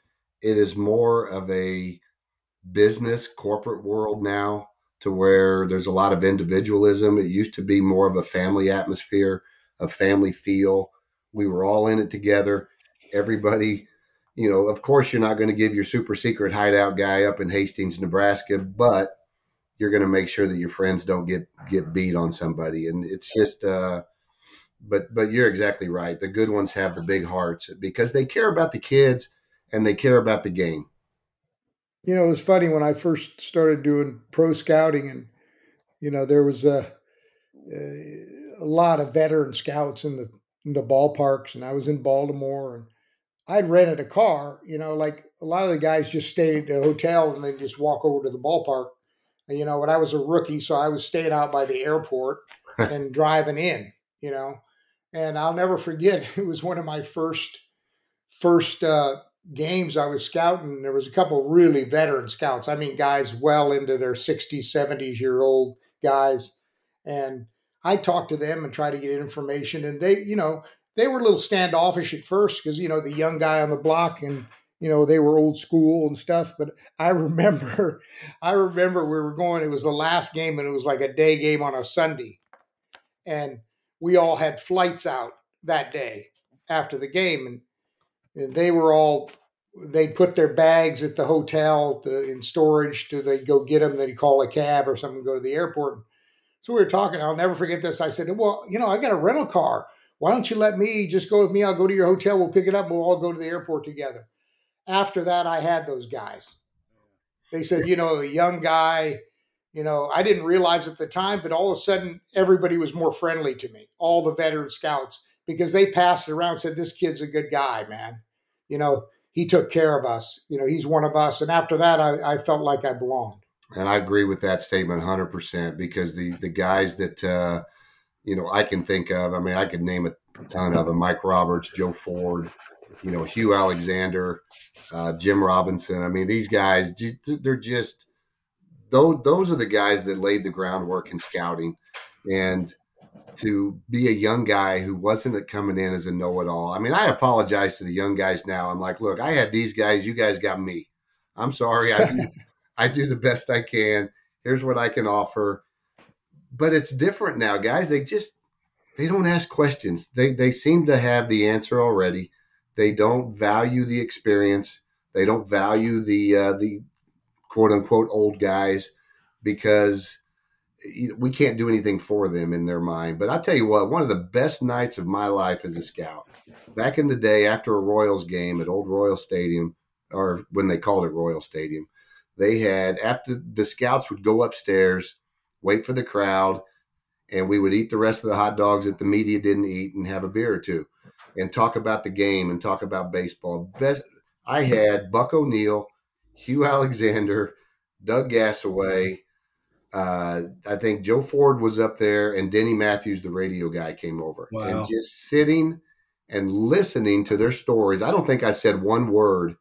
it is more of a business corporate world now, to where there's a lot of individualism. It used to be more of a family atmosphere, a family feel. We were all in it together. Everybody, of course you're not going to give your super secret hideout guy up in Hastings, Nebraska, but you're going to make sure that your friends don't get beat on somebody. And it's just, but you're exactly right. The good ones have the big hearts because they care about the kids and they care about the game. It was funny when I first started doing pro scouting, and, there was a lot of veteran scouts in the ballparks, and I was in Baltimore, and I'd rented a car, like a lot of the guys just stayed at a hotel and they just walk over to the ballpark. When I was a rookie, so I was staying out by the airport and driving in, and I'll never forget. It was one of my first games I was scouting. There was a couple of really veteran scouts. I mean, guys well into their 60s, 70s year old guys. And I talked to them and tried to get information, and they, you know, they were a little standoffish at first because, you know, the young guy on the block, and, you know, they were old school and stuff. But I remember we were going, it was the last game, and it was like a day game on a Sunday. And we all had flights out that day after the game. And they were all, they'd put their bags at the hotel in storage till they'd go get them. They'd call a cab or something, go to the airport. So we were talking, I'll never forget this. I said, well, you know, I got a rental car. Why don't you let me just go with me? I'll go to your hotel. We'll pick it up. We'll all go to the airport together. After that, I had those guys. They said, you know, the young guy, you know, I didn't realize at the time, but all of a sudden, everybody was more friendly to me, all the veteran scouts, because they passed it around and said, this kid's a good guy, man. You know, he took care of us. You know, he's one of us. And after that, I felt like I belonged. And I agree with that statement 100%, because the guys that – you know, I can think of, I mean, I could name a ton of them. Mike Roberts, Joe Ford, you know, Hugh Alexander, Jim Robinson. I mean, these guys, they're just, those are the guys that laid the groundwork in scouting. And to be a young guy who wasn't coming in as a know-it-all. I mean, I apologize to the young guys now. I'm like, look, I had these guys, you guys got me. I'm sorry. I do the best I can. Here's what I can offer. But it's different now, guys. They don't ask questions. They seem to have the answer already. They don't value the experience. They don't value the quote unquote old guys, because we can't do anything for them in their mind. But I'll tell you what, one of the best nights of my life as a scout, back in the day after a Royals game at Old Royal Stadium, or when they called it Royal Stadium, they had, after the scouts would go upstairs, wait for the crowd, and we would eat the rest of the hot dogs that the media didn't eat and have a beer or two and talk about the game and talk about baseball. I had Buck O'Neill, Hugh Alexander, Doug Gassaway. I think Joe Ford was up there, and Denny Matthews, the radio guy, came over. Wow. And just sitting and listening to their stories. I don't think I said one word.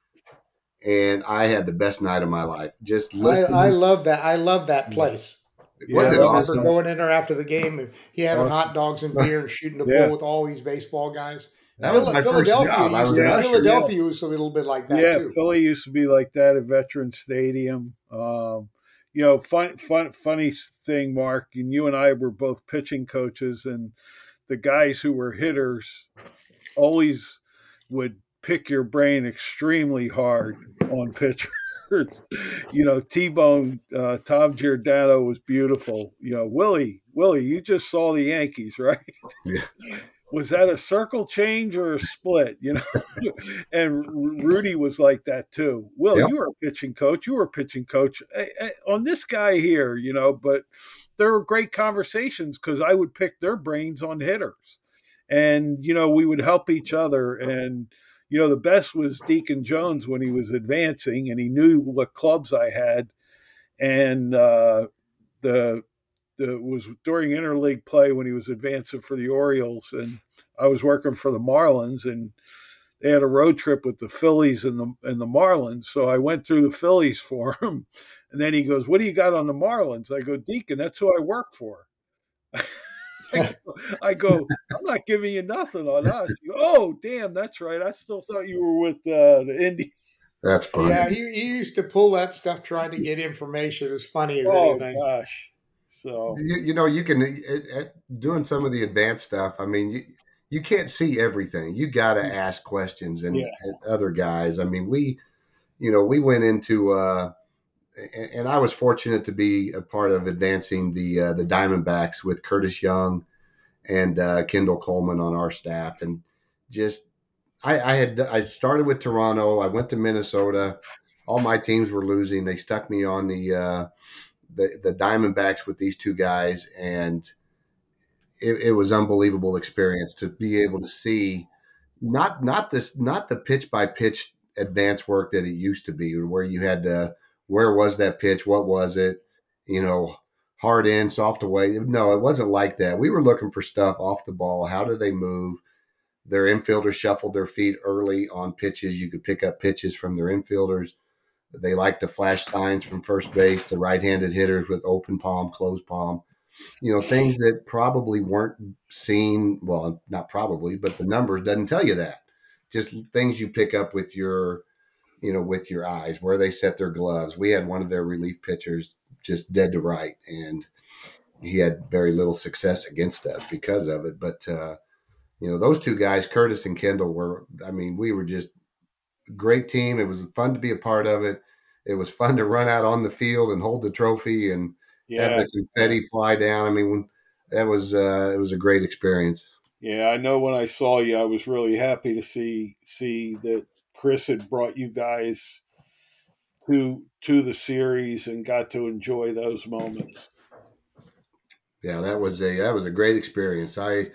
And I had the best night of my life. Just listening. I love that. I love that place. Yeah, awesome. Going in there after the game and having hot dogs and beer and shooting the bull with all these baseball guys. Philadelphia was a little bit like that. Yeah, too. Philly used to be like that at Veterans Stadium. You know, funny thing, Mark, and you and I were both pitching coaches, and the guys who were hitters always would pick your brain extremely hard on pitchers. You know, T-Bone, Tom Giordano was beautiful. You know, Willie, you just saw the Yankees, right? Yeah. Was that a circle change or a split? You know, and Rudy was like that too. Will, yep. You were a pitching coach. Hey, on this guy here, you know, but there were great conversations because I would pick their brains on hitters. And, you know, we would help each other. And, you know, the best was Deacon Jones when he was advancing, and he knew what clubs I had. And the was during interleague play when he was advancing for the Orioles, and I was working for the Marlins, and they had a road trip with the Phillies and the Marlins. So I went through the Phillies for him, and then he goes, "What do you got on the Marlins?" I go, "Deacon, that's who I work for." I go, I'm not giving you nothing on us. You go, "Oh, damn, that's right. I still thought you were with the Indians." That's funny. Yeah, he used to pull that stuff trying to get information. It was funny as anything. Oh, gosh. So. You know, you can – doing some of the advanced stuff, I mean, you can't see everything. You got to ask questions and other guys. I mean, we went into and I was fortunate to be a part of advancing the Diamondbacks with Curtis Young and Kendall Coleman on our staff. And just I started with Toronto. I went to Minnesota. All my teams were losing. They stuck me on the Diamondbacks with these two guys, and it was unbelievable experience to be able to see not the pitch by pitch advance work that it used to be, where you had to. Where was that pitch? What was it? You know, hard in, soft away. No, it wasn't like that. We were looking for stuff off the ball. How do they move? Their infielders shuffled their feet early on pitches. You could pick up pitches from their infielders. They like to flash signs from first base to right-handed hitters with open palm, closed palm. you know, things that probably weren't seen. Well, not probably, but the numbers doesn't tell you that. Just things you pick up with your, you know, with your eyes, where they set their gloves. We had one of their relief pitchers just dead to right, and he had very little success against us because of it. But, you know, those two guys, Curtis and Kendall, were, I mean, we were just a great team. It was fun to be a part of it. It was fun to run out on the field and hold the trophy and have the confetti fly down. I mean, that was it was a great experience. Yeah, I know when I saw you, I was really happy to see that Chris had brought you guys to the series and got to enjoy those moments. Yeah, that was a great experience. I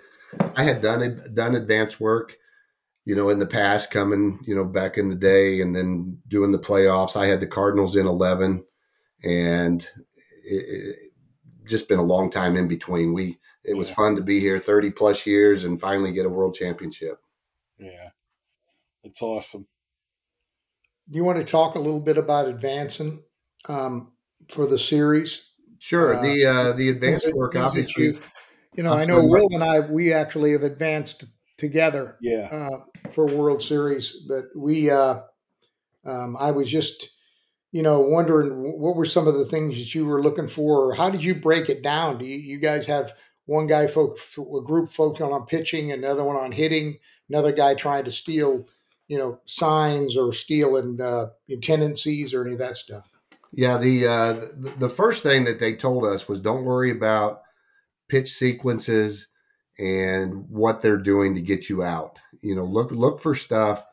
had done advanced work, you know, in the past, coming, you know, back in the day, and then doing the playoffs. I had the Cardinals in 11, and it just been a long time in between. It was fun to be here 30 plus years and finally get a world championship. Yeah, it's awesome. You want to talk a little bit about advancing for the series? Sure. The advanced work, obviously. You know, I know Will and I, we actually have advanced together for World Series, but we, I was just, you know, wondering what were some of the things that you were looking for, or how did you break it down? Do you guys have one guy, a group focused on pitching, another one on hitting, another guy trying to steal, you know, signs or stealing in tendencies or any of that stuff? Yeah, the first thing that they told us was don't worry about pitch sequences and what they're doing to get you out. You know, look for stuff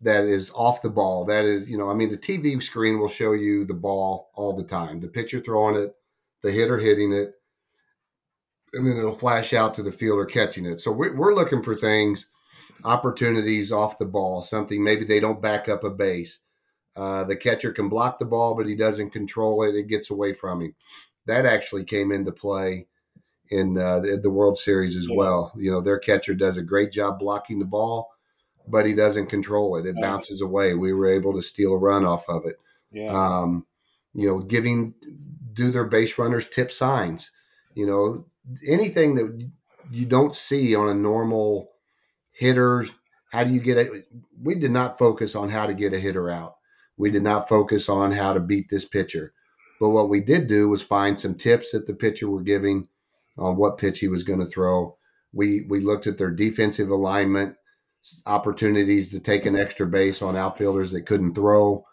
that is off the ball. That is, you know, I mean, the TV screen will show you the ball all the time. The pitcher throwing it, the hitter hitting it, and then it'll flash out to the fielder catching it. So we're looking for things, opportunities off the ball, something maybe they don't back up a base. The catcher can block the ball, but he doesn't control it. It gets away from him. That actually came into play in the World Series as well. You know, their catcher does a great job blocking the ball, but he doesn't control it. It bounces away. We were able to steal a run off of it. Yeah. You know, do their base runners tip signs? You know, anything that you don't see on a normal hitter. How do you get it? We did not focus on how to get a hitter out. We did not focus on how to beat this pitcher. But what we did do was find some tips that the pitcher were giving on what pitch he was going to throw. We looked at their defensive alignment, opportunities to take an extra base on outfielders that couldn't throw.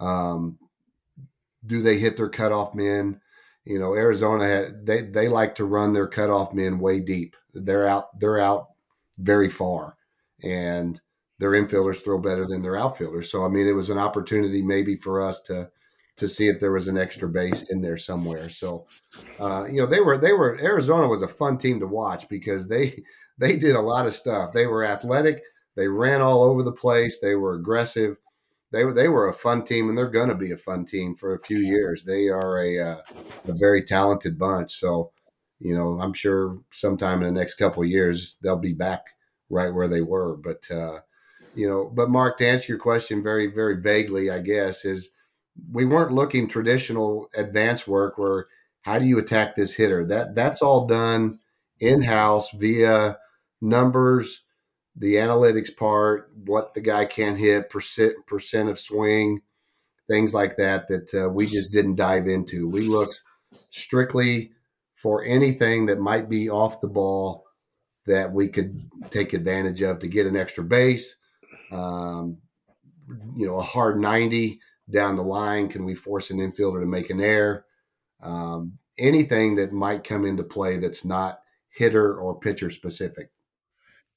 Do they hit their cutoff men? You know, Arizona, they like to run their cutoff men way deep. They're out very far, and their infielders throw better than their outfielders. So, I mean, it was an opportunity maybe for us to see if there was an extra base in there somewhere. So, you know, they were Arizona was a fun team to watch because they did a lot of stuff. They were athletic. They ran all over the place. They were aggressive. They were a fun team, and they're going to be a fun team for a few years. They are a very talented bunch. So, you know, I'm sure sometime in the next couple of years, they'll be back right where they were. But, you know, but Mark, to answer your question very, very vaguely, I guess, is, we weren't looking traditional advanced work where how do you attack this hitter? That's all done in-house via numbers, the analytics part, what the guy can hit, percent of swing, things like that we just didn't dive into. We looked strictly for anything that might be off the ball that we could take advantage of to get an extra base, you know, a hard 90 down the line. Can we force an infielder to make an error? Anything that might come into play that's not hitter or pitcher specific.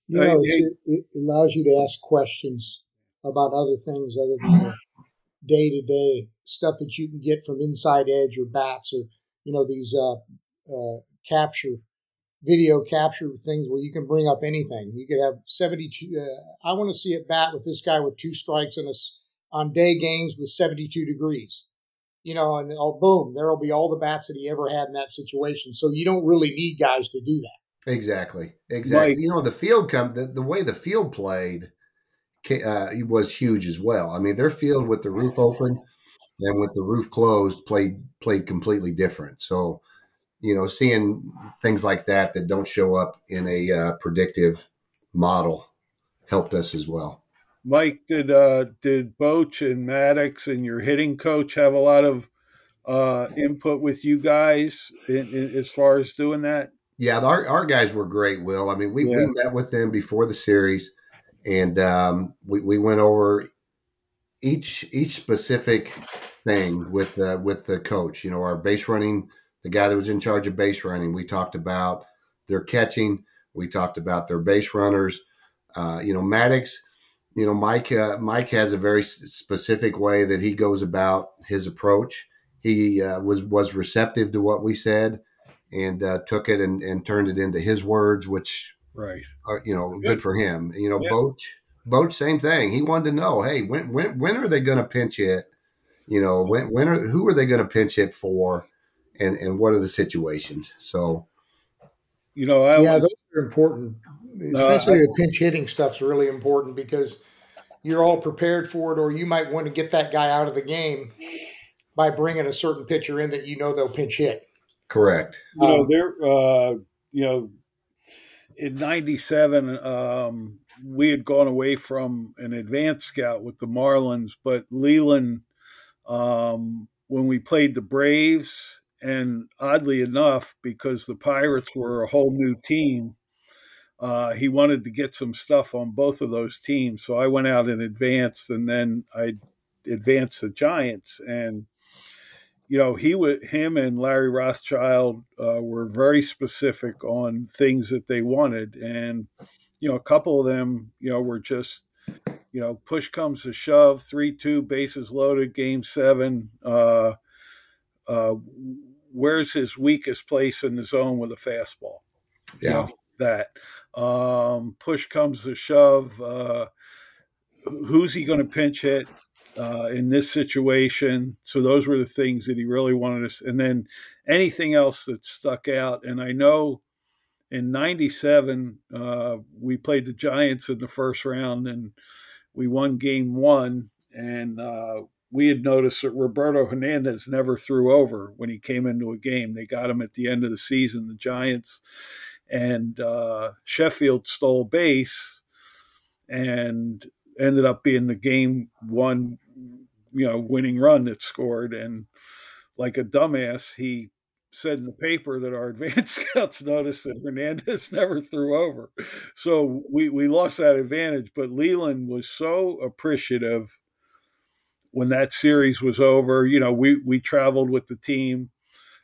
You know, it allows you to ask questions about other things other than day-to-day stuff that you can get from Inside Edge or Bats or, you know, these video capture things where you can bring up anything. You could have 72. I want to see at bat with this guy with two strikes and on day games with 72 degrees, you know, and boom, there'll be all the bats that he ever had in that situation. So you don't really need guys to do that. Exactly. Right. You know, the way the field played was huge as well. I mean, their field with the roof open and with the roof closed played completely different. So you know, seeing things like that that don't show up in a predictive model helped us as well. Mike, did Boach and Maddox and your hitting coach have a lot of input with you guys in, as far as doing that? Yeah, our guys were great, Will. I mean, we met with them before the series, and we went over each specific thing with the coach. You know, our base running, the guy that was in charge of base running, we talked about their catching. We talked about their base runners. You know, Maddox, you know, Mike has a very specific way that he goes about his approach. He was receptive to what we said and took it and turned it into his words, which, right, are, you know, good for him. You know, Boach, same thing. He wanted to know, hey, when are they going to pinch hit? You know, who are they going to pinch hit for, and what are the situations? So, you know, those are important. Especially the pinch hitting stuff's really important because you're all prepared for it, or you might want to get that guy out of the game by bringing a certain pitcher in that you know they'll pinch hit. Correct. You know, in 97, we had gone away from an advanced scout with the Marlins, but Leland, when we played the Braves, and oddly enough, because the Pirates were a whole new team, he wanted to get some stuff on both of those teams. So I went out and advanced, and then I advanced the Giants. And, you know, him and Larry Rothschild were very specific on things that they wanted. And, you know, a couple of them, you know, were just, you know, push comes to shove, 3-2, bases loaded, Game 7. Where's his weakest place in the zone with a fastball? Yeah. You know, that. Push comes to shove. Who's he going to pinch hit in this situation? So those were the things that he really wanted us. And then anything else that stuck out. And I know in 97, we played the Giants in the first round and we won Game 1. And we had noticed that Roberto Hernandez never threw over when he came into a game. They got him at the end of the season, the Giants. And Sheffield stole base and ended up being the Game 1, you know, winning run that scored. And like a dumbass, he said in the paper that our advanced scouts noticed that Hernandez never threw over. So we lost that advantage. But Leland was so appreciative when that series was over. You know, we traveled with the team.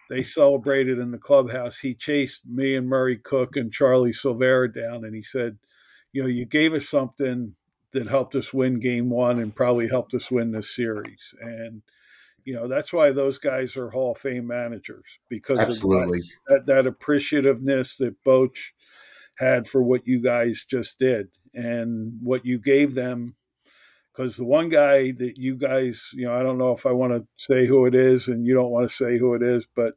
They celebrated in the clubhouse. He chased me and Murray Cook and Charlie Silvera down, and he said, you know, you gave us something that helped us win Game 1 and probably helped us win this series. And, you know, that's why those guys are Hall of Fame managers, because absolutely. Of that appreciativeness that Boach had for what you guys just did and what you gave them. Because the one guy that you guys, you know, I don't know if I want to say who it is and you don't want to say who it is, but,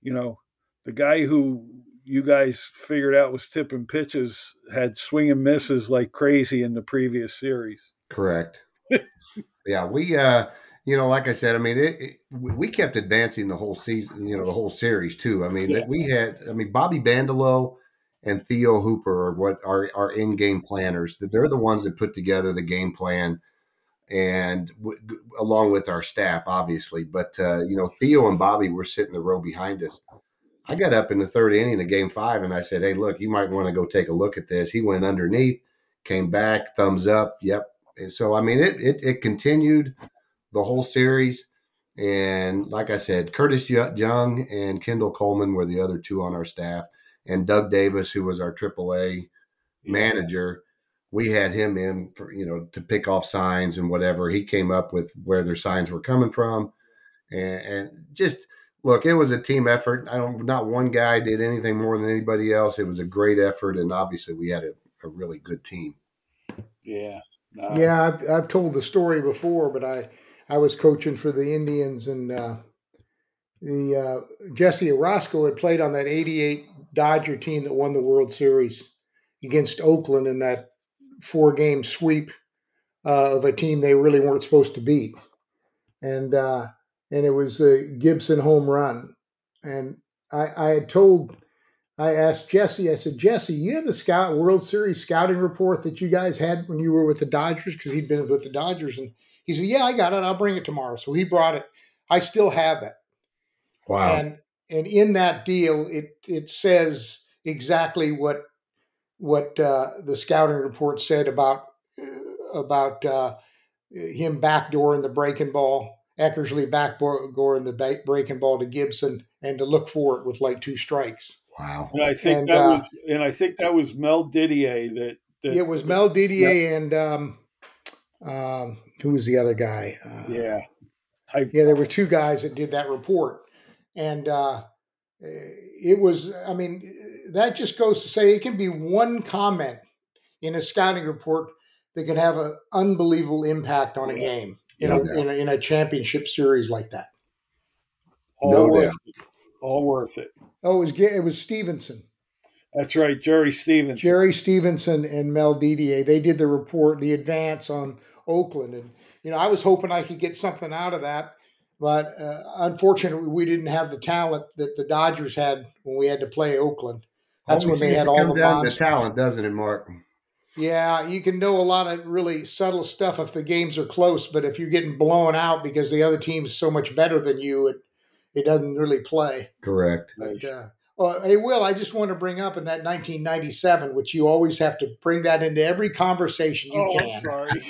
you know, the guy who you guys figured out was tipping pitches had swing and misses like crazy in the previous series. Correct. Yeah, we, you know, like I said, I mean, we kept advancing the whole season, you know, the whole series too. I mean, Bobby Bandalow and Theo Hooper are in-game planners. They're the ones that put together the game plan, and along with our staff, obviously. But, you know, Theo and Bobby were sitting the row behind us. I got up in the third inning of Game 5, and I said, hey, look, you might want to go take a look at this. He went underneath, came back, thumbs up, yep. And so, I mean, it continued the whole series. And like I said, Curtis Young and Kendall Coleman were the other two on our staff. And Doug Davis, who was our AAA manager, we had him in for, you know, to pick off signs and whatever. He came up with where their signs were coming from, and just look, it was a team effort. Not one guy did anything more than anybody else. It was a great effort, and obviously we had a really good team. Yeah, yeah. I've told the story before, but I was coaching for the Indians, and the Jesse Orozco had played on that 88. Dodger team that won the World Series against Oakland in that 4-game sweep of a team they really weren't supposed to beat. And it was a Gibson home run. And I asked Jesse, I said, Jesse, you have the World Series scouting report that you guys had when you were with the Dodgers, because he'd been with the Dodgers. And he said, yeah, I got it. I'll bring it tomorrow. So he brought it. I still have it. Wow. And in that deal, it says exactly what the scouting report said about him backdooring the breaking ball. Eckersley backdooring the breaking ball to Gibson and to look for it with like two strikes. Wow. And I think that was Mel Didier that it was Mel Didier and who was the other guy? There were two guys that did that report. And it was, I mean, that just goes to say it can be one comment in a scouting report that can have an unbelievable impact on a game in a championship series like that. All worth it. Oh, it was Stevenson. That's right, Jerry Stevenson. Jerry Stevenson and Mel Didier, they did the report, the advance on Oakland. And, you know, I was hoping I could get something out of that. But unfortunately, we didn't have the talent that the Dodgers had when we had to play Oakland. That's when they had all the bombs. The talent, doesn't it, Mark? Yeah, you can know a lot of really subtle stuff if the games are close. But if you're getting blown out because the other team's so much better than you, it doesn't really play. Correct. But, hey, Will, I just want to bring up in that 1997, which you always have to bring that into every conversation you can. I'm sorry.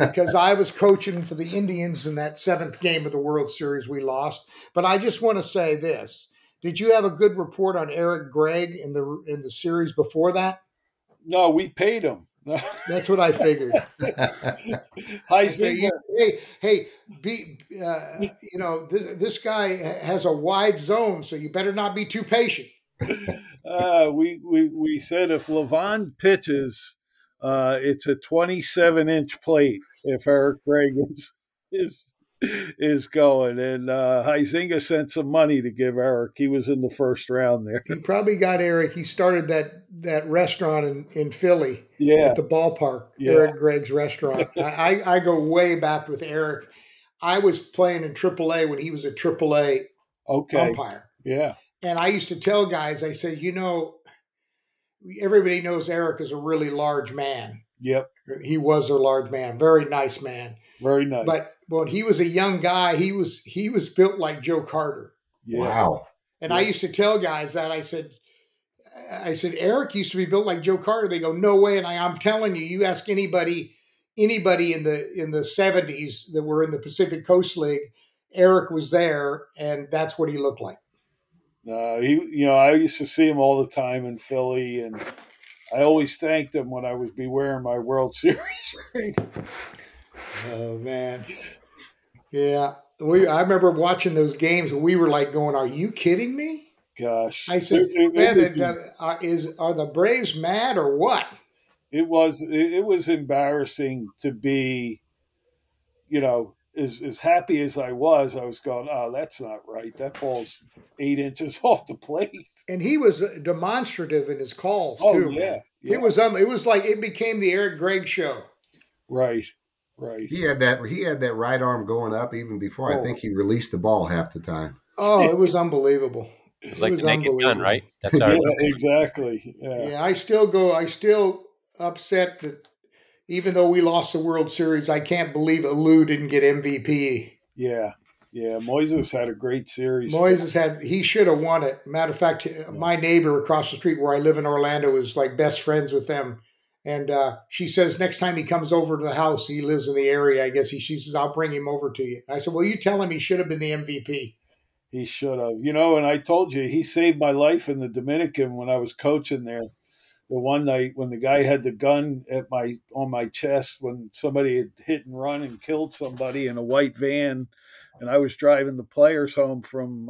Because I was coaching for the Indians in that seventh game of the World Series we lost. But I just want to say this. Did you have a good report on Eric Gregg in the series before that? No, we paid him. That's what I figured. I said, this guy has a wide zone, so you better not be too patient. We said if LeVon pitches, it's a 27-inch plate if Eric Gregg is going. And Huizinga sent some money to give Eric. He was in the first round there. He probably got Eric. He started that restaurant in Philly at the ballpark, Eric Gregg's restaurant. I go way back with Eric. I was playing in AAA when he was a AAA umpire. Yeah. And I used to tell guys, I said, you know, everybody knows Eric is a really large man. Yep. He was a large man, very nice man. Very nice. But when he was a young guy, he was built like Joe Carter. Yeah. Wow. And I used to tell guys that. I said, Eric used to be built like Joe Carter. They go, no way. And I'm telling you, you ask anybody in the 70s that were in the Pacific Coast League, Eric was there, and that's what he looked like. I used to see him all the time in Philly, and I always thanked him when I was wearing my World Series ring. Oh man, yeah. I remember watching those games, and we were like going, "Are you kidding me?" Gosh, I said, "Man, are the Braves mad or what?" It was embarrassing to be, you know. As happy as I was going, oh, that's not right. That ball's 8 inches off the plate. And he was demonstrative in his calls too. Yeah. It was like it became the Eric Gregg show. Right. He had that right arm going up even before I think he released the ball half the time. Oh, it was unbelievable. It was the Naked Gun, right? That's how exactly. Yeah, I still upset that. Even though we lost the World Series, I can't believe Alou didn't get MVP. Yeah. Moises had a great series. He should have won it. Matter of fact, my neighbor across the street where I live in Orlando is like best friends with them. And she says next time he comes over to the house, he lives in the area, I guess. She says, I'll bring him over to you. I said, well, you tell him he should have been the MVP. He should have. You know, and I told you, he saved my life in the Dominican when I was coaching there. The one night when the guy had the gun on my chest when somebody had hit and run and killed somebody in a white van, and I was driving the players home from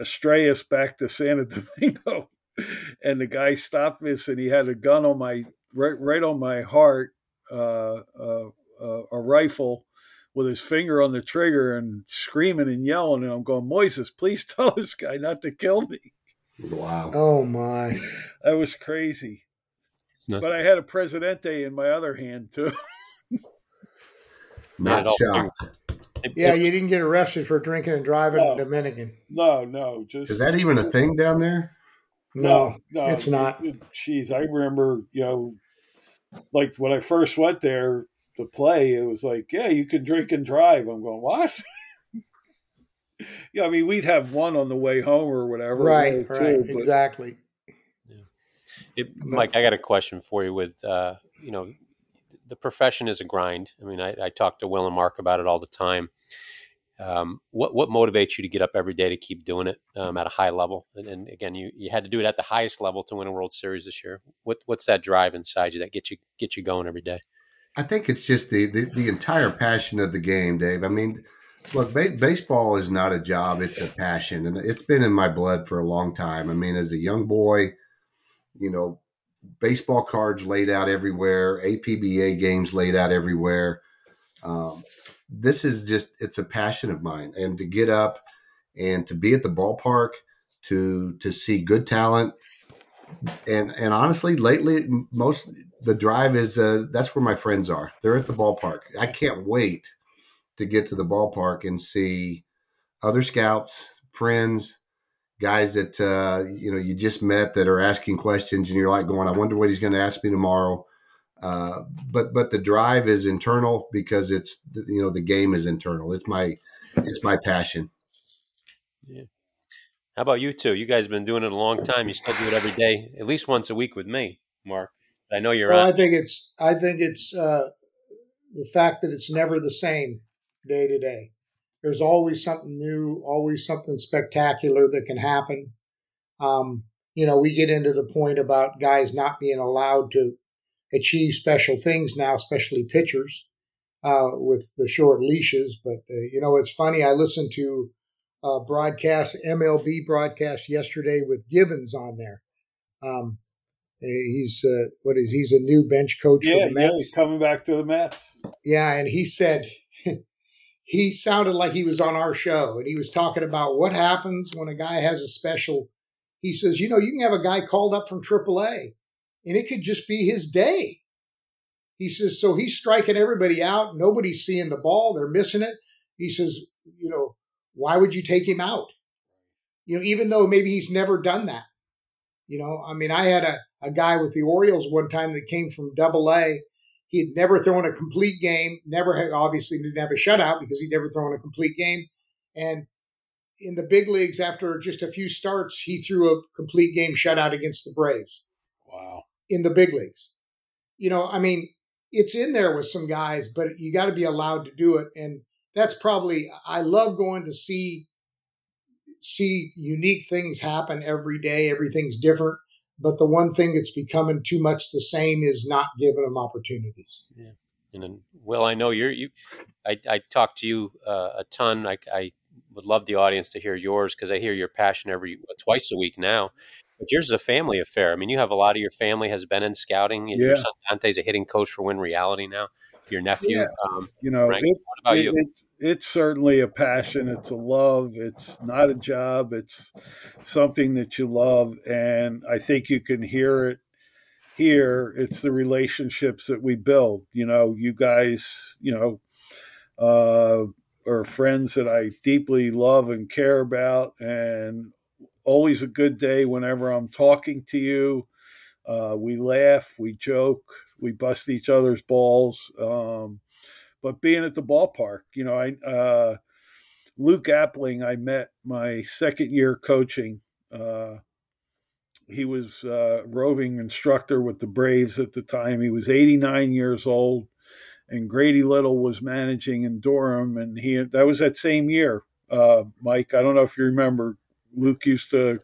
Estrellas back to Santo Domingo, and the guy stopped me and he had a gun on my right on my heart, a rifle with his finger on the trigger and screaming and yelling, and I'm going, Moises, please tell this guy not to kill me. Wow. Oh, my. That was crazy. But I had a Presidente in my other hand, too. Not shocked. Yeah, you didn't get arrested for drinking and driving in Dominican. No. Just is that even a thing down there? No, it's not. Jeez, I remember, like when I first went there to play, it was like, yeah, you can drink and drive. I'm going, what? Yeah, I mean, we'd have one on the way home or whatever. Right, too, exactly. Yeah. Mike, I got a question for you with, the profession is a grind. I mean, I talk to Will and Mark about it all the time. What motivates you to get up every day to keep doing it at a high level? And again, you had to do it at the highest level to win a World Series this year. What's that drive inside you that gets you going every day? I think it's just the entire passion of the game, Dave. I mean, look, baseball is not a job. It's a passion. And it's been in my blood for a long time. I mean, as a young boy, baseball cards laid out everywhere, APBA games laid out everywhere. This is just, it's a passion of mine, and to get up and to be at the ballpark, to see good talent. And honestly, lately, most the drive is, that's where my friends are. They're at the ballpark. I can't wait to get to the ballpark and see other scouts, friends, guys that, you just met that are asking questions, and you're like going, I wonder what he's going to ask me tomorrow. But the drive is internal because it's, the game is internal. It's my passion. Yeah. How about you two? You guys have been doing it a long time. You still do it every day, at least once a week with me, Mark. I know you're right. I think it's the fact that it's never the same day to day. There's always something new, always something spectacular that can happen. We get into the point about guys not being allowed to achieve special things now, especially pitchers with the short leashes. But, it's funny. I listened to a MLB broadcast yesterday with Gibbons on there. He's a new bench coach for the Mets. Yeah, he's coming back to the Mets. Yeah, and he said he sounded like he was on our show, and he was talking about what happens when a guy has a special. He says, you can have a guy called up from AAA, and it could just be his day. He says, so he's striking everybody out. Nobody's seeing the ball. They're missing it. He says, why would you take him out? Even though maybe he's never done that. I had a guy with the Orioles one time that came from AA. He had never thrown a complete game, obviously didn't have a shutout because he'd never thrown a complete game. And in the big leagues, after just a few starts, he threw a complete game shutout against the Braves. Wow. In the big leagues. It's in there with some guys, but you got to be allowed to do it. And that's probably, I love going to see unique things happen every day. Everything's different. But the one thing that's becoming too much the same is not giving them opportunities. Yeah. And then, Will, I know I talk to you a ton. I would love the audience to hear yours, because I hear your passion twice a week now. But yours is a family affair. I mean, you have a lot of your family has been in scouting. Yeah. Your son Dante's a hitting coach for Win Reality now. Your nephew, yeah. Frank, what about you? It's certainly a passion. It's a love. It's not a job. It's something that you love. And I think you can hear it here. It's the relationships that we build. You guys, are friends that I deeply love and care about, and always a good day whenever I'm talking to you. We laugh, we joke, we bust each other's balls. But being at the ballpark, Luke Appling, I met my second year coaching. He was a roving instructor with the Braves at the time. He was 89 years old, and Grady Little was managing in Durham. And that was that same year. Mike, I don't know if you remember, Luke used to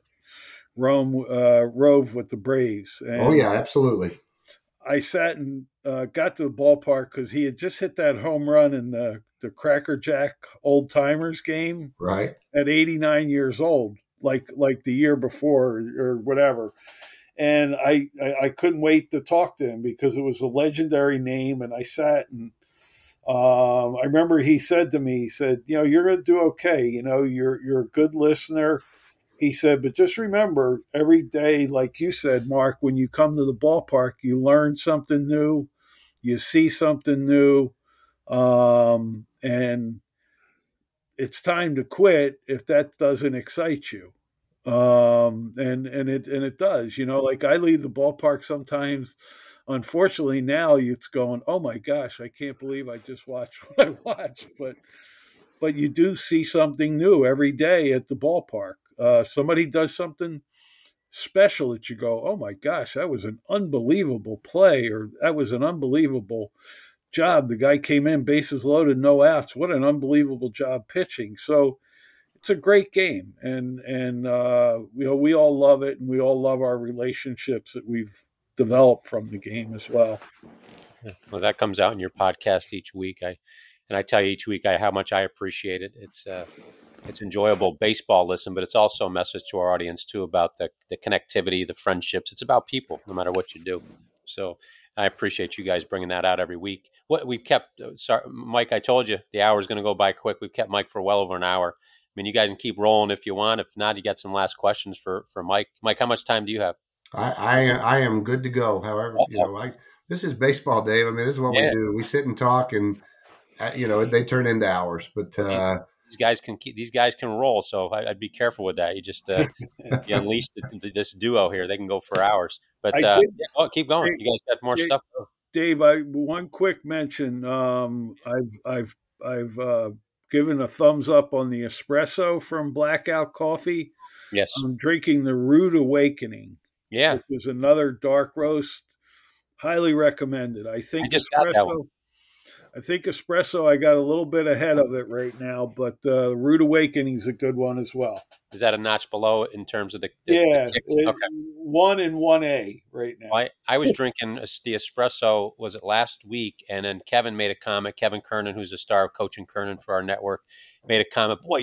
rove with the Braves. And oh, yeah, absolutely. I sat and got to the ballpark because he had just hit that home run in the Cracker Jack Old Timers game, right? At 89 years old, like the year before or whatever. And I couldn't wait to talk to him because it was a legendary name. And I sat and I remember he said to me, he said, you're going to do okay. You're a good listener. He said, but just remember every day, like you said, Mark, when you come to the ballpark, you learn something new, you see something new. And it's time to quit if that doesn't excite you. And it does, you know, like I leave the ballpark sometimes. Unfortunately, now it's going, oh my gosh, I can't believe I just watched what I watched. But you do see something new every day at the ballpark. Somebody does something special that you go, oh my gosh, that was an unbelievable play, or that was an unbelievable job. The guy came in, bases loaded, no outs. What an unbelievable job pitching. So it's a great game. And you know, we all love it, and we all love our relationships that we've developed from the game as well. Yeah. Well, that comes out in your podcast each week. And I tell you each week how much I appreciate it. It's enjoyable baseball listen, but it's also a message to our audience too about the connectivity, the friendships. It's about people, no matter what you do. So I appreciate you guys bringing that out every week. What we've kept, sorry, Mike, I told you the hour is going to go by quick. We've kept Mike for well over an hour. I mean, you guys can keep rolling if you want. If not, you got some last questions for Mike. Mike, how much time do you have? I am good to go. However, you know, this is baseball, Dave. I mean, this is what we do. We sit and talk, and you know, they turn into hours. But these guys can roll. So I'd be careful with that. You just you unleash this duo here. They can go for hours. But keep going. You guys got more stuff. Dave, one quick mention. I've given a thumbs up on the espresso from Blackout Coffee. Yes, I'm drinking the Rude Awakening. Yeah, which is another dark roast. Highly recommended. I think espresso. I got a little bit ahead of it right now, but Rude Awakening is a good one as well. Is that a notch below in terms of the okay. 1 and 1A right now? I was drinking the espresso. Was it last week? And then Kevin made a comment. Kevin Kernan, who's a star of Coaching Kernan for our network, made a comment. Boy,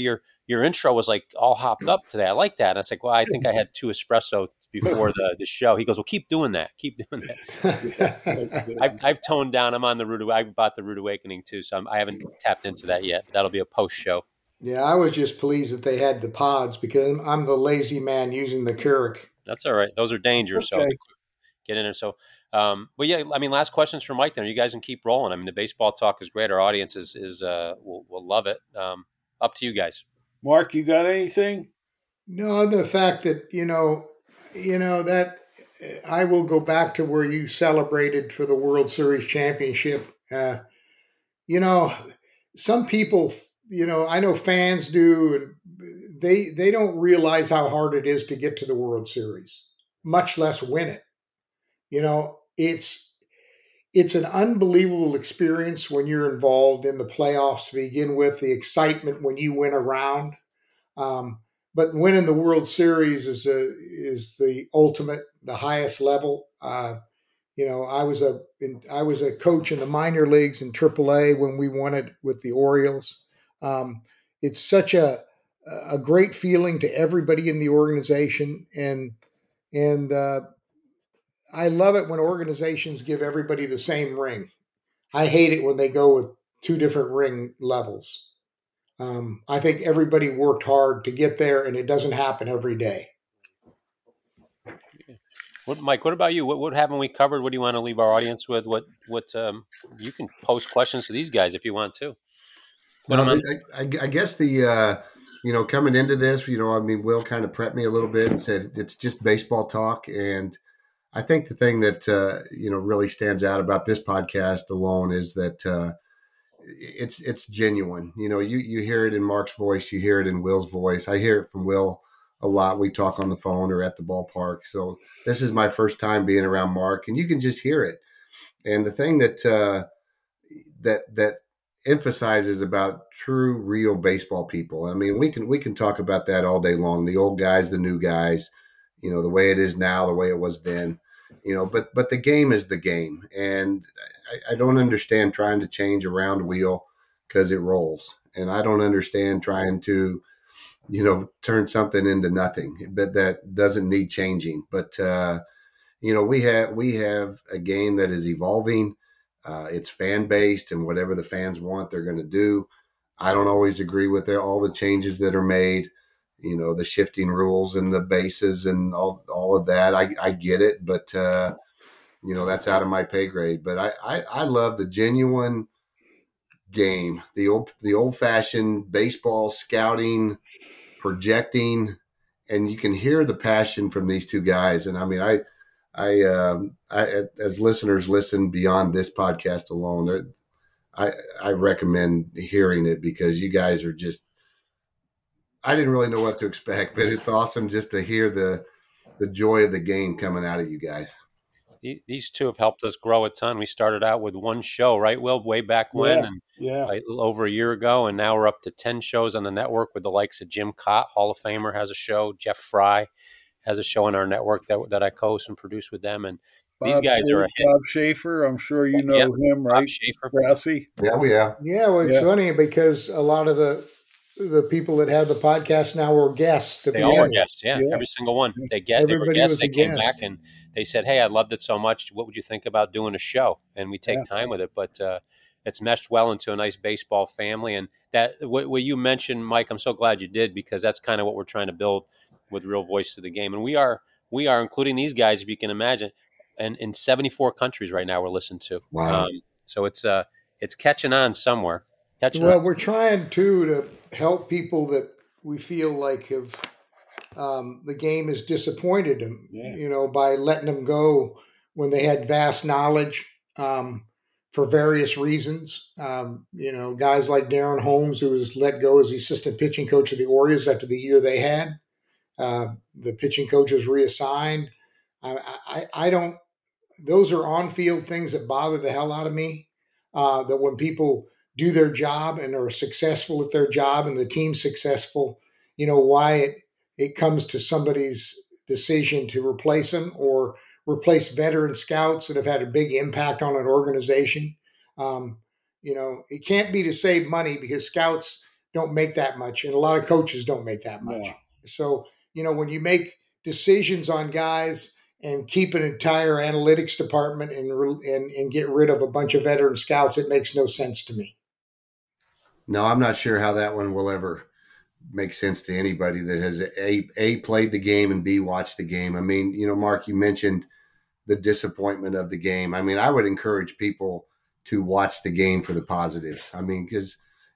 your intro was like all hopped up today. I like that. And I was like, well, I think I had 2 espresso before the show. He goes, well, keep doing that. Keep doing that. Yeah. I've toned down. I'm on the Rude. I bought the Rude Awakening too, so I haven't tapped into that yet. That'll be a post show. Yeah, I was just pleased that they had the pods because I'm the lazy man using the Keurig. That's all right. Those are dangerous. Okay. So get in there. So, but yeah, I mean, last questions for Mike. Then you guys can keep rolling. I mean, the baseball talk is great. Our audience will love it. Up to you guys. Mark, you got anything? No, the fact that, you know, that I will go back to where you celebrated for the World Series championship. You know, some people, you know, I know fans do, and they don't realize how hard it is to get to the World Series, much less win it. You know, it's an unbelievable experience when you're involved in the playoffs to begin with, the excitement when you win a round. But winning the World Series is the ultimate, the highest level. You know, I was a coach in the minor leagues in AAA when we won it with the Orioles. It's such a great feeling to everybody in the organization, and I love it when organizations give everybody the same ring. I hate it when they go with 2 different ring levels. I think everybody worked hard to get there, and it doesn't happen every day. Mike, what about you? What haven't we covered? What do you want to leave our audience with? What you can post questions to these guys if you want to. I guess the coming into this, you know, I mean, Will kind of prepped me a little bit and said it's just baseball talk. And I think the thing that, you know, really stands out about this podcast alone is that it's genuine. You know, you hear it in Mark's voice. You hear it in Will's voice. I hear it from Will a lot. We talk on the phone or at the ballpark. So this is my first time being around Mark, and you can just hear it. And the thing that that emphasizes about true, real baseball people. I mean, we can talk about that all day long. The old guys, the new guys, you know, the way it is now, the way it was then, you know, but the game is the game. And I don't understand trying to change a round wheel because it rolls. And I don't understand trying to, you know, turn something into nothing, but that doesn't need changing. But, you know, we have a game that is evolving. It's fan-based, and whatever the fans want, they're going to do. I don't always agree with all the changes that are made, you know, the shifting rules and the bases and all of that. I get it, but, you know, that's out of my pay grade. But I love the genuine game, the old fashioned baseball scouting, projecting, and you can hear the passion from these two guys. And I mean, I as listeners listen beyond this podcast alone, I recommend hearing it, because you guys are just, I didn't really know what to expect, but it's awesome just to hear the joy of the game coming out of you guys. These two have helped us grow a ton. We started out with one show, right, Will, way back when, a little over a year ago, and now we're up to 10 shows on the network with the likes of Jim Cott, Hall of Famer, has a show. Jeff Fry has a show on our network that I co-host and produce with them, and these guys are a hit. Bob Schaefer, I'm sure you know him, right? Bob Schaefer. Grassy. Yeah, well, it's funny because a lot of the people that have the podcast now were guests. They all were guests, every single one. They were guests. They came back and they said, hey, I loved it so much. What would you think about doing a show? And we take time with it, but it's meshed well into a nice baseball family. And that what you mentioned, Mike, I'm so glad you did, because that's kind of what we're trying to build with Real Voice of the Game. And we are including these guys, if you can imagine, and in 74 countries right now we're listened to. Wow. So it's catching on somewhere. Well, we're trying to help people that we feel like have the game has disappointed them, by letting them go when they had vast knowledge for various reasons. Guys like Darren Holmes, who was let go as the assistant pitching coach of the Orioles after the year they had. The pitching coach was reassigned. Those are on-field things that bother the hell out of me, that when people do their job and are successful at their job and the team's successful, why it comes to somebody's decision to replace them or replace veteran scouts that have had a big impact on an organization. It can't be to save money, because scouts don't make that much and a lot of coaches don't make that much. Yeah. So, when you make decisions on guys and keep an entire analytics department and get rid of a bunch of veteran scouts, it makes no sense to me. No, I'm not sure how that one will ever make sense to anybody that has A, played the game, and B, watched the game. I mean, Mark, you mentioned the disappointment of the game. I mean, I would encourage people to watch the game for the positives. I mean, because,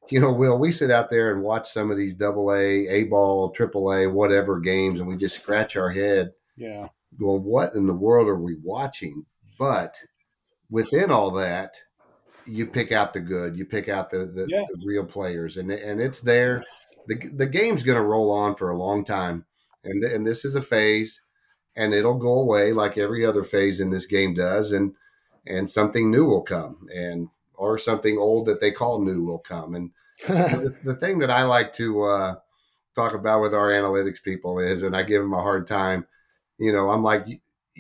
Will, we sit out there and watch some of these AA, A-ball, AAA, whatever games, and we just scratch our head. Yeah. Going, what in the world are we watching? But within all that, you pick out the good. You pick out the real players, and it's there. The game's going to roll on for a long time, and this is a phase, and it'll go away like every other phase in this game does, and something new will come, or something old that they call new will come. And the thing that I like to talk about with our analytics people is, and I give them a hard time, I'm like,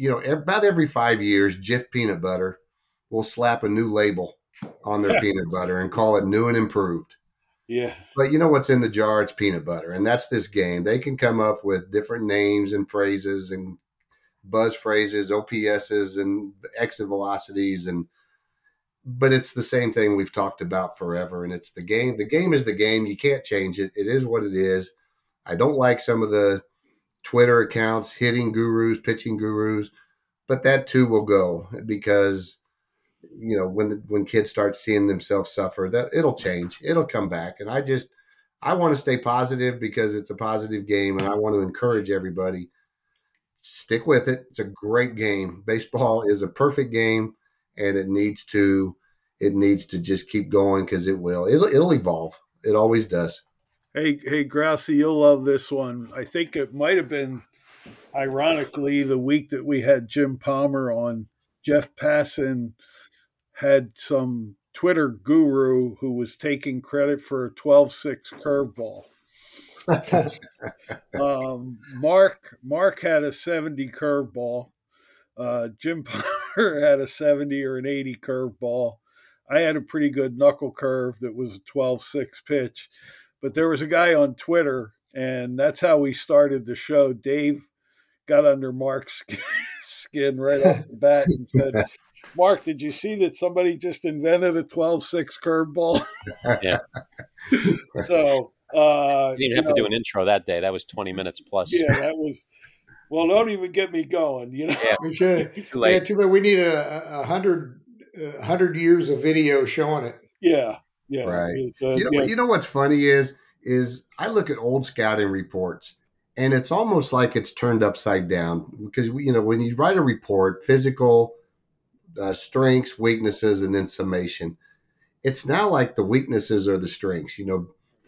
about every 5 years, Jif Peanut Butter will slap a new label on their peanut butter and call it new and improved. Yeah. But what's in the jar? It's peanut butter. And that's this game. They can come up with different names and phrases and buzz phrases, OPSs and exit velocities. But it's the same thing we've talked about forever. And it's the game. The game is the game. You can't change it. It is what it is. I don't like some of the Twitter accounts, hitting gurus, pitching gurus, but that too will go, because when kids start seeing themselves suffer, that it'll change, it'll come back. And I want to stay positive, because it's a positive game, and I want to encourage everybody, stick with it. It's a great game. Baseball is a perfect game, and it needs to just keep going, because it will. It'll evolve. It always does. Hey, Grassy, you'll love this one. I think it might have been, ironically, the week that we had Jim Palmer on. Jeff Passan had some Twitter guru who was taking credit for a 12-6 curveball. Mark had a 70 curveball. Jim Palmer had a 70 or an 80 curveball. I had a pretty good knuckle curve that was a 12-6 pitch. But there was a guy on Twitter, and that's how we started the show. Dave got under Mark's skin right off the bat and said, Mark, did you see that somebody just invented a 12-6 curveball? Yeah. So you didn't have to do an intro that day. That was 20 minutes plus. Yeah, that was – well, don't even get me going, Yeah, too bad. We need 100 years of video showing it. Yeah. Yeah, right. You know what's funny is I look at old scouting reports, and it's almost like it's turned upside down, because when you write a report, physical strengths, weaknesses, and then summation, it's now like the weaknesses are the strengths.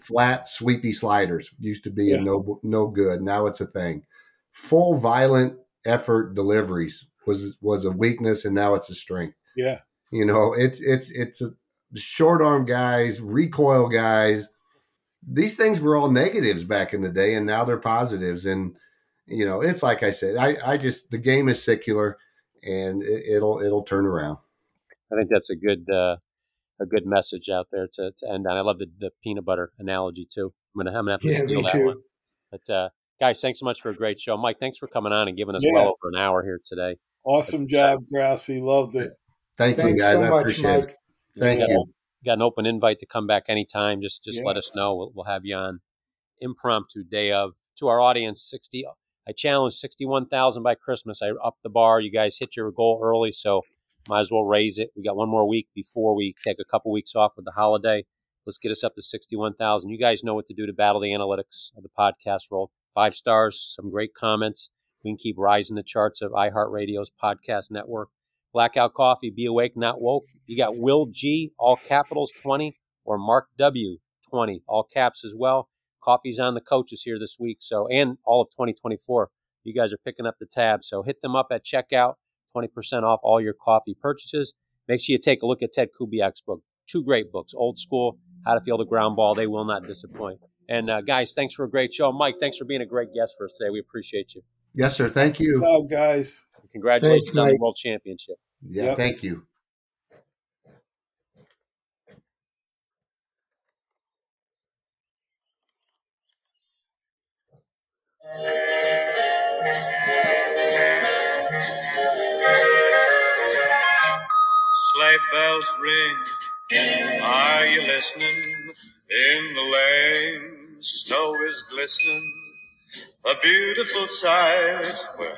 Flat, sweepy sliders used to be a no good. Now it's a thing. Full, violent effort deliveries was a weakness, and now it's a strength. Yeah, it's short arm guys, recoil guys. These things were all negatives back in the day, and now they're positives. And it's like I said, I just the game is secular, and it'll turn around. I think that's a good message out there to end on. I love the peanut butter analogy too. I'm gonna have to steal that one. But guys, thanks so much for a great show. Mike, thanks for coming on and giving us well over an hour here today. Awesome job, Grouse. Loved it. Thanks you guys. So I appreciate it. Thank you. Got an open invite to come back anytime. Just let us know. We'll have you on impromptu day of. To our audience, I challenged 61,000 by Christmas. I upped the bar. You guys hit your goal early, so might as well raise it. We got one more week before we take a couple weeks off with the holiday. Let's get us up to 61,000. You guys know what to do to battle the analytics of the podcast world. 5 stars, some great comments. We can keep rising the charts of iHeartRadio's podcast network. Blackout Coffee, be awake, not woke. You got Will G, all capitals, 20, or Mark W, 20, all caps as well. Coffee's on the coaches here this week, and all of 2024. You guys are picking up the tab, so hit them up at checkout, 20% off all your coffee purchases. Make sure you take a look at Ted Kubiak's book. 2 great books, Old School, How to Field a Ground Ball. They will not disappoint. And guys, thanks for a great show. Mike, thanks for being a great guest for us today. We appreciate you. Yes, sir. Thank you. Good job, guys. Congratulations on the World Championship. Yeah, Thank you. Sleigh bells ring. Are you listening? In the lane, snow is glistening. A beautiful sight.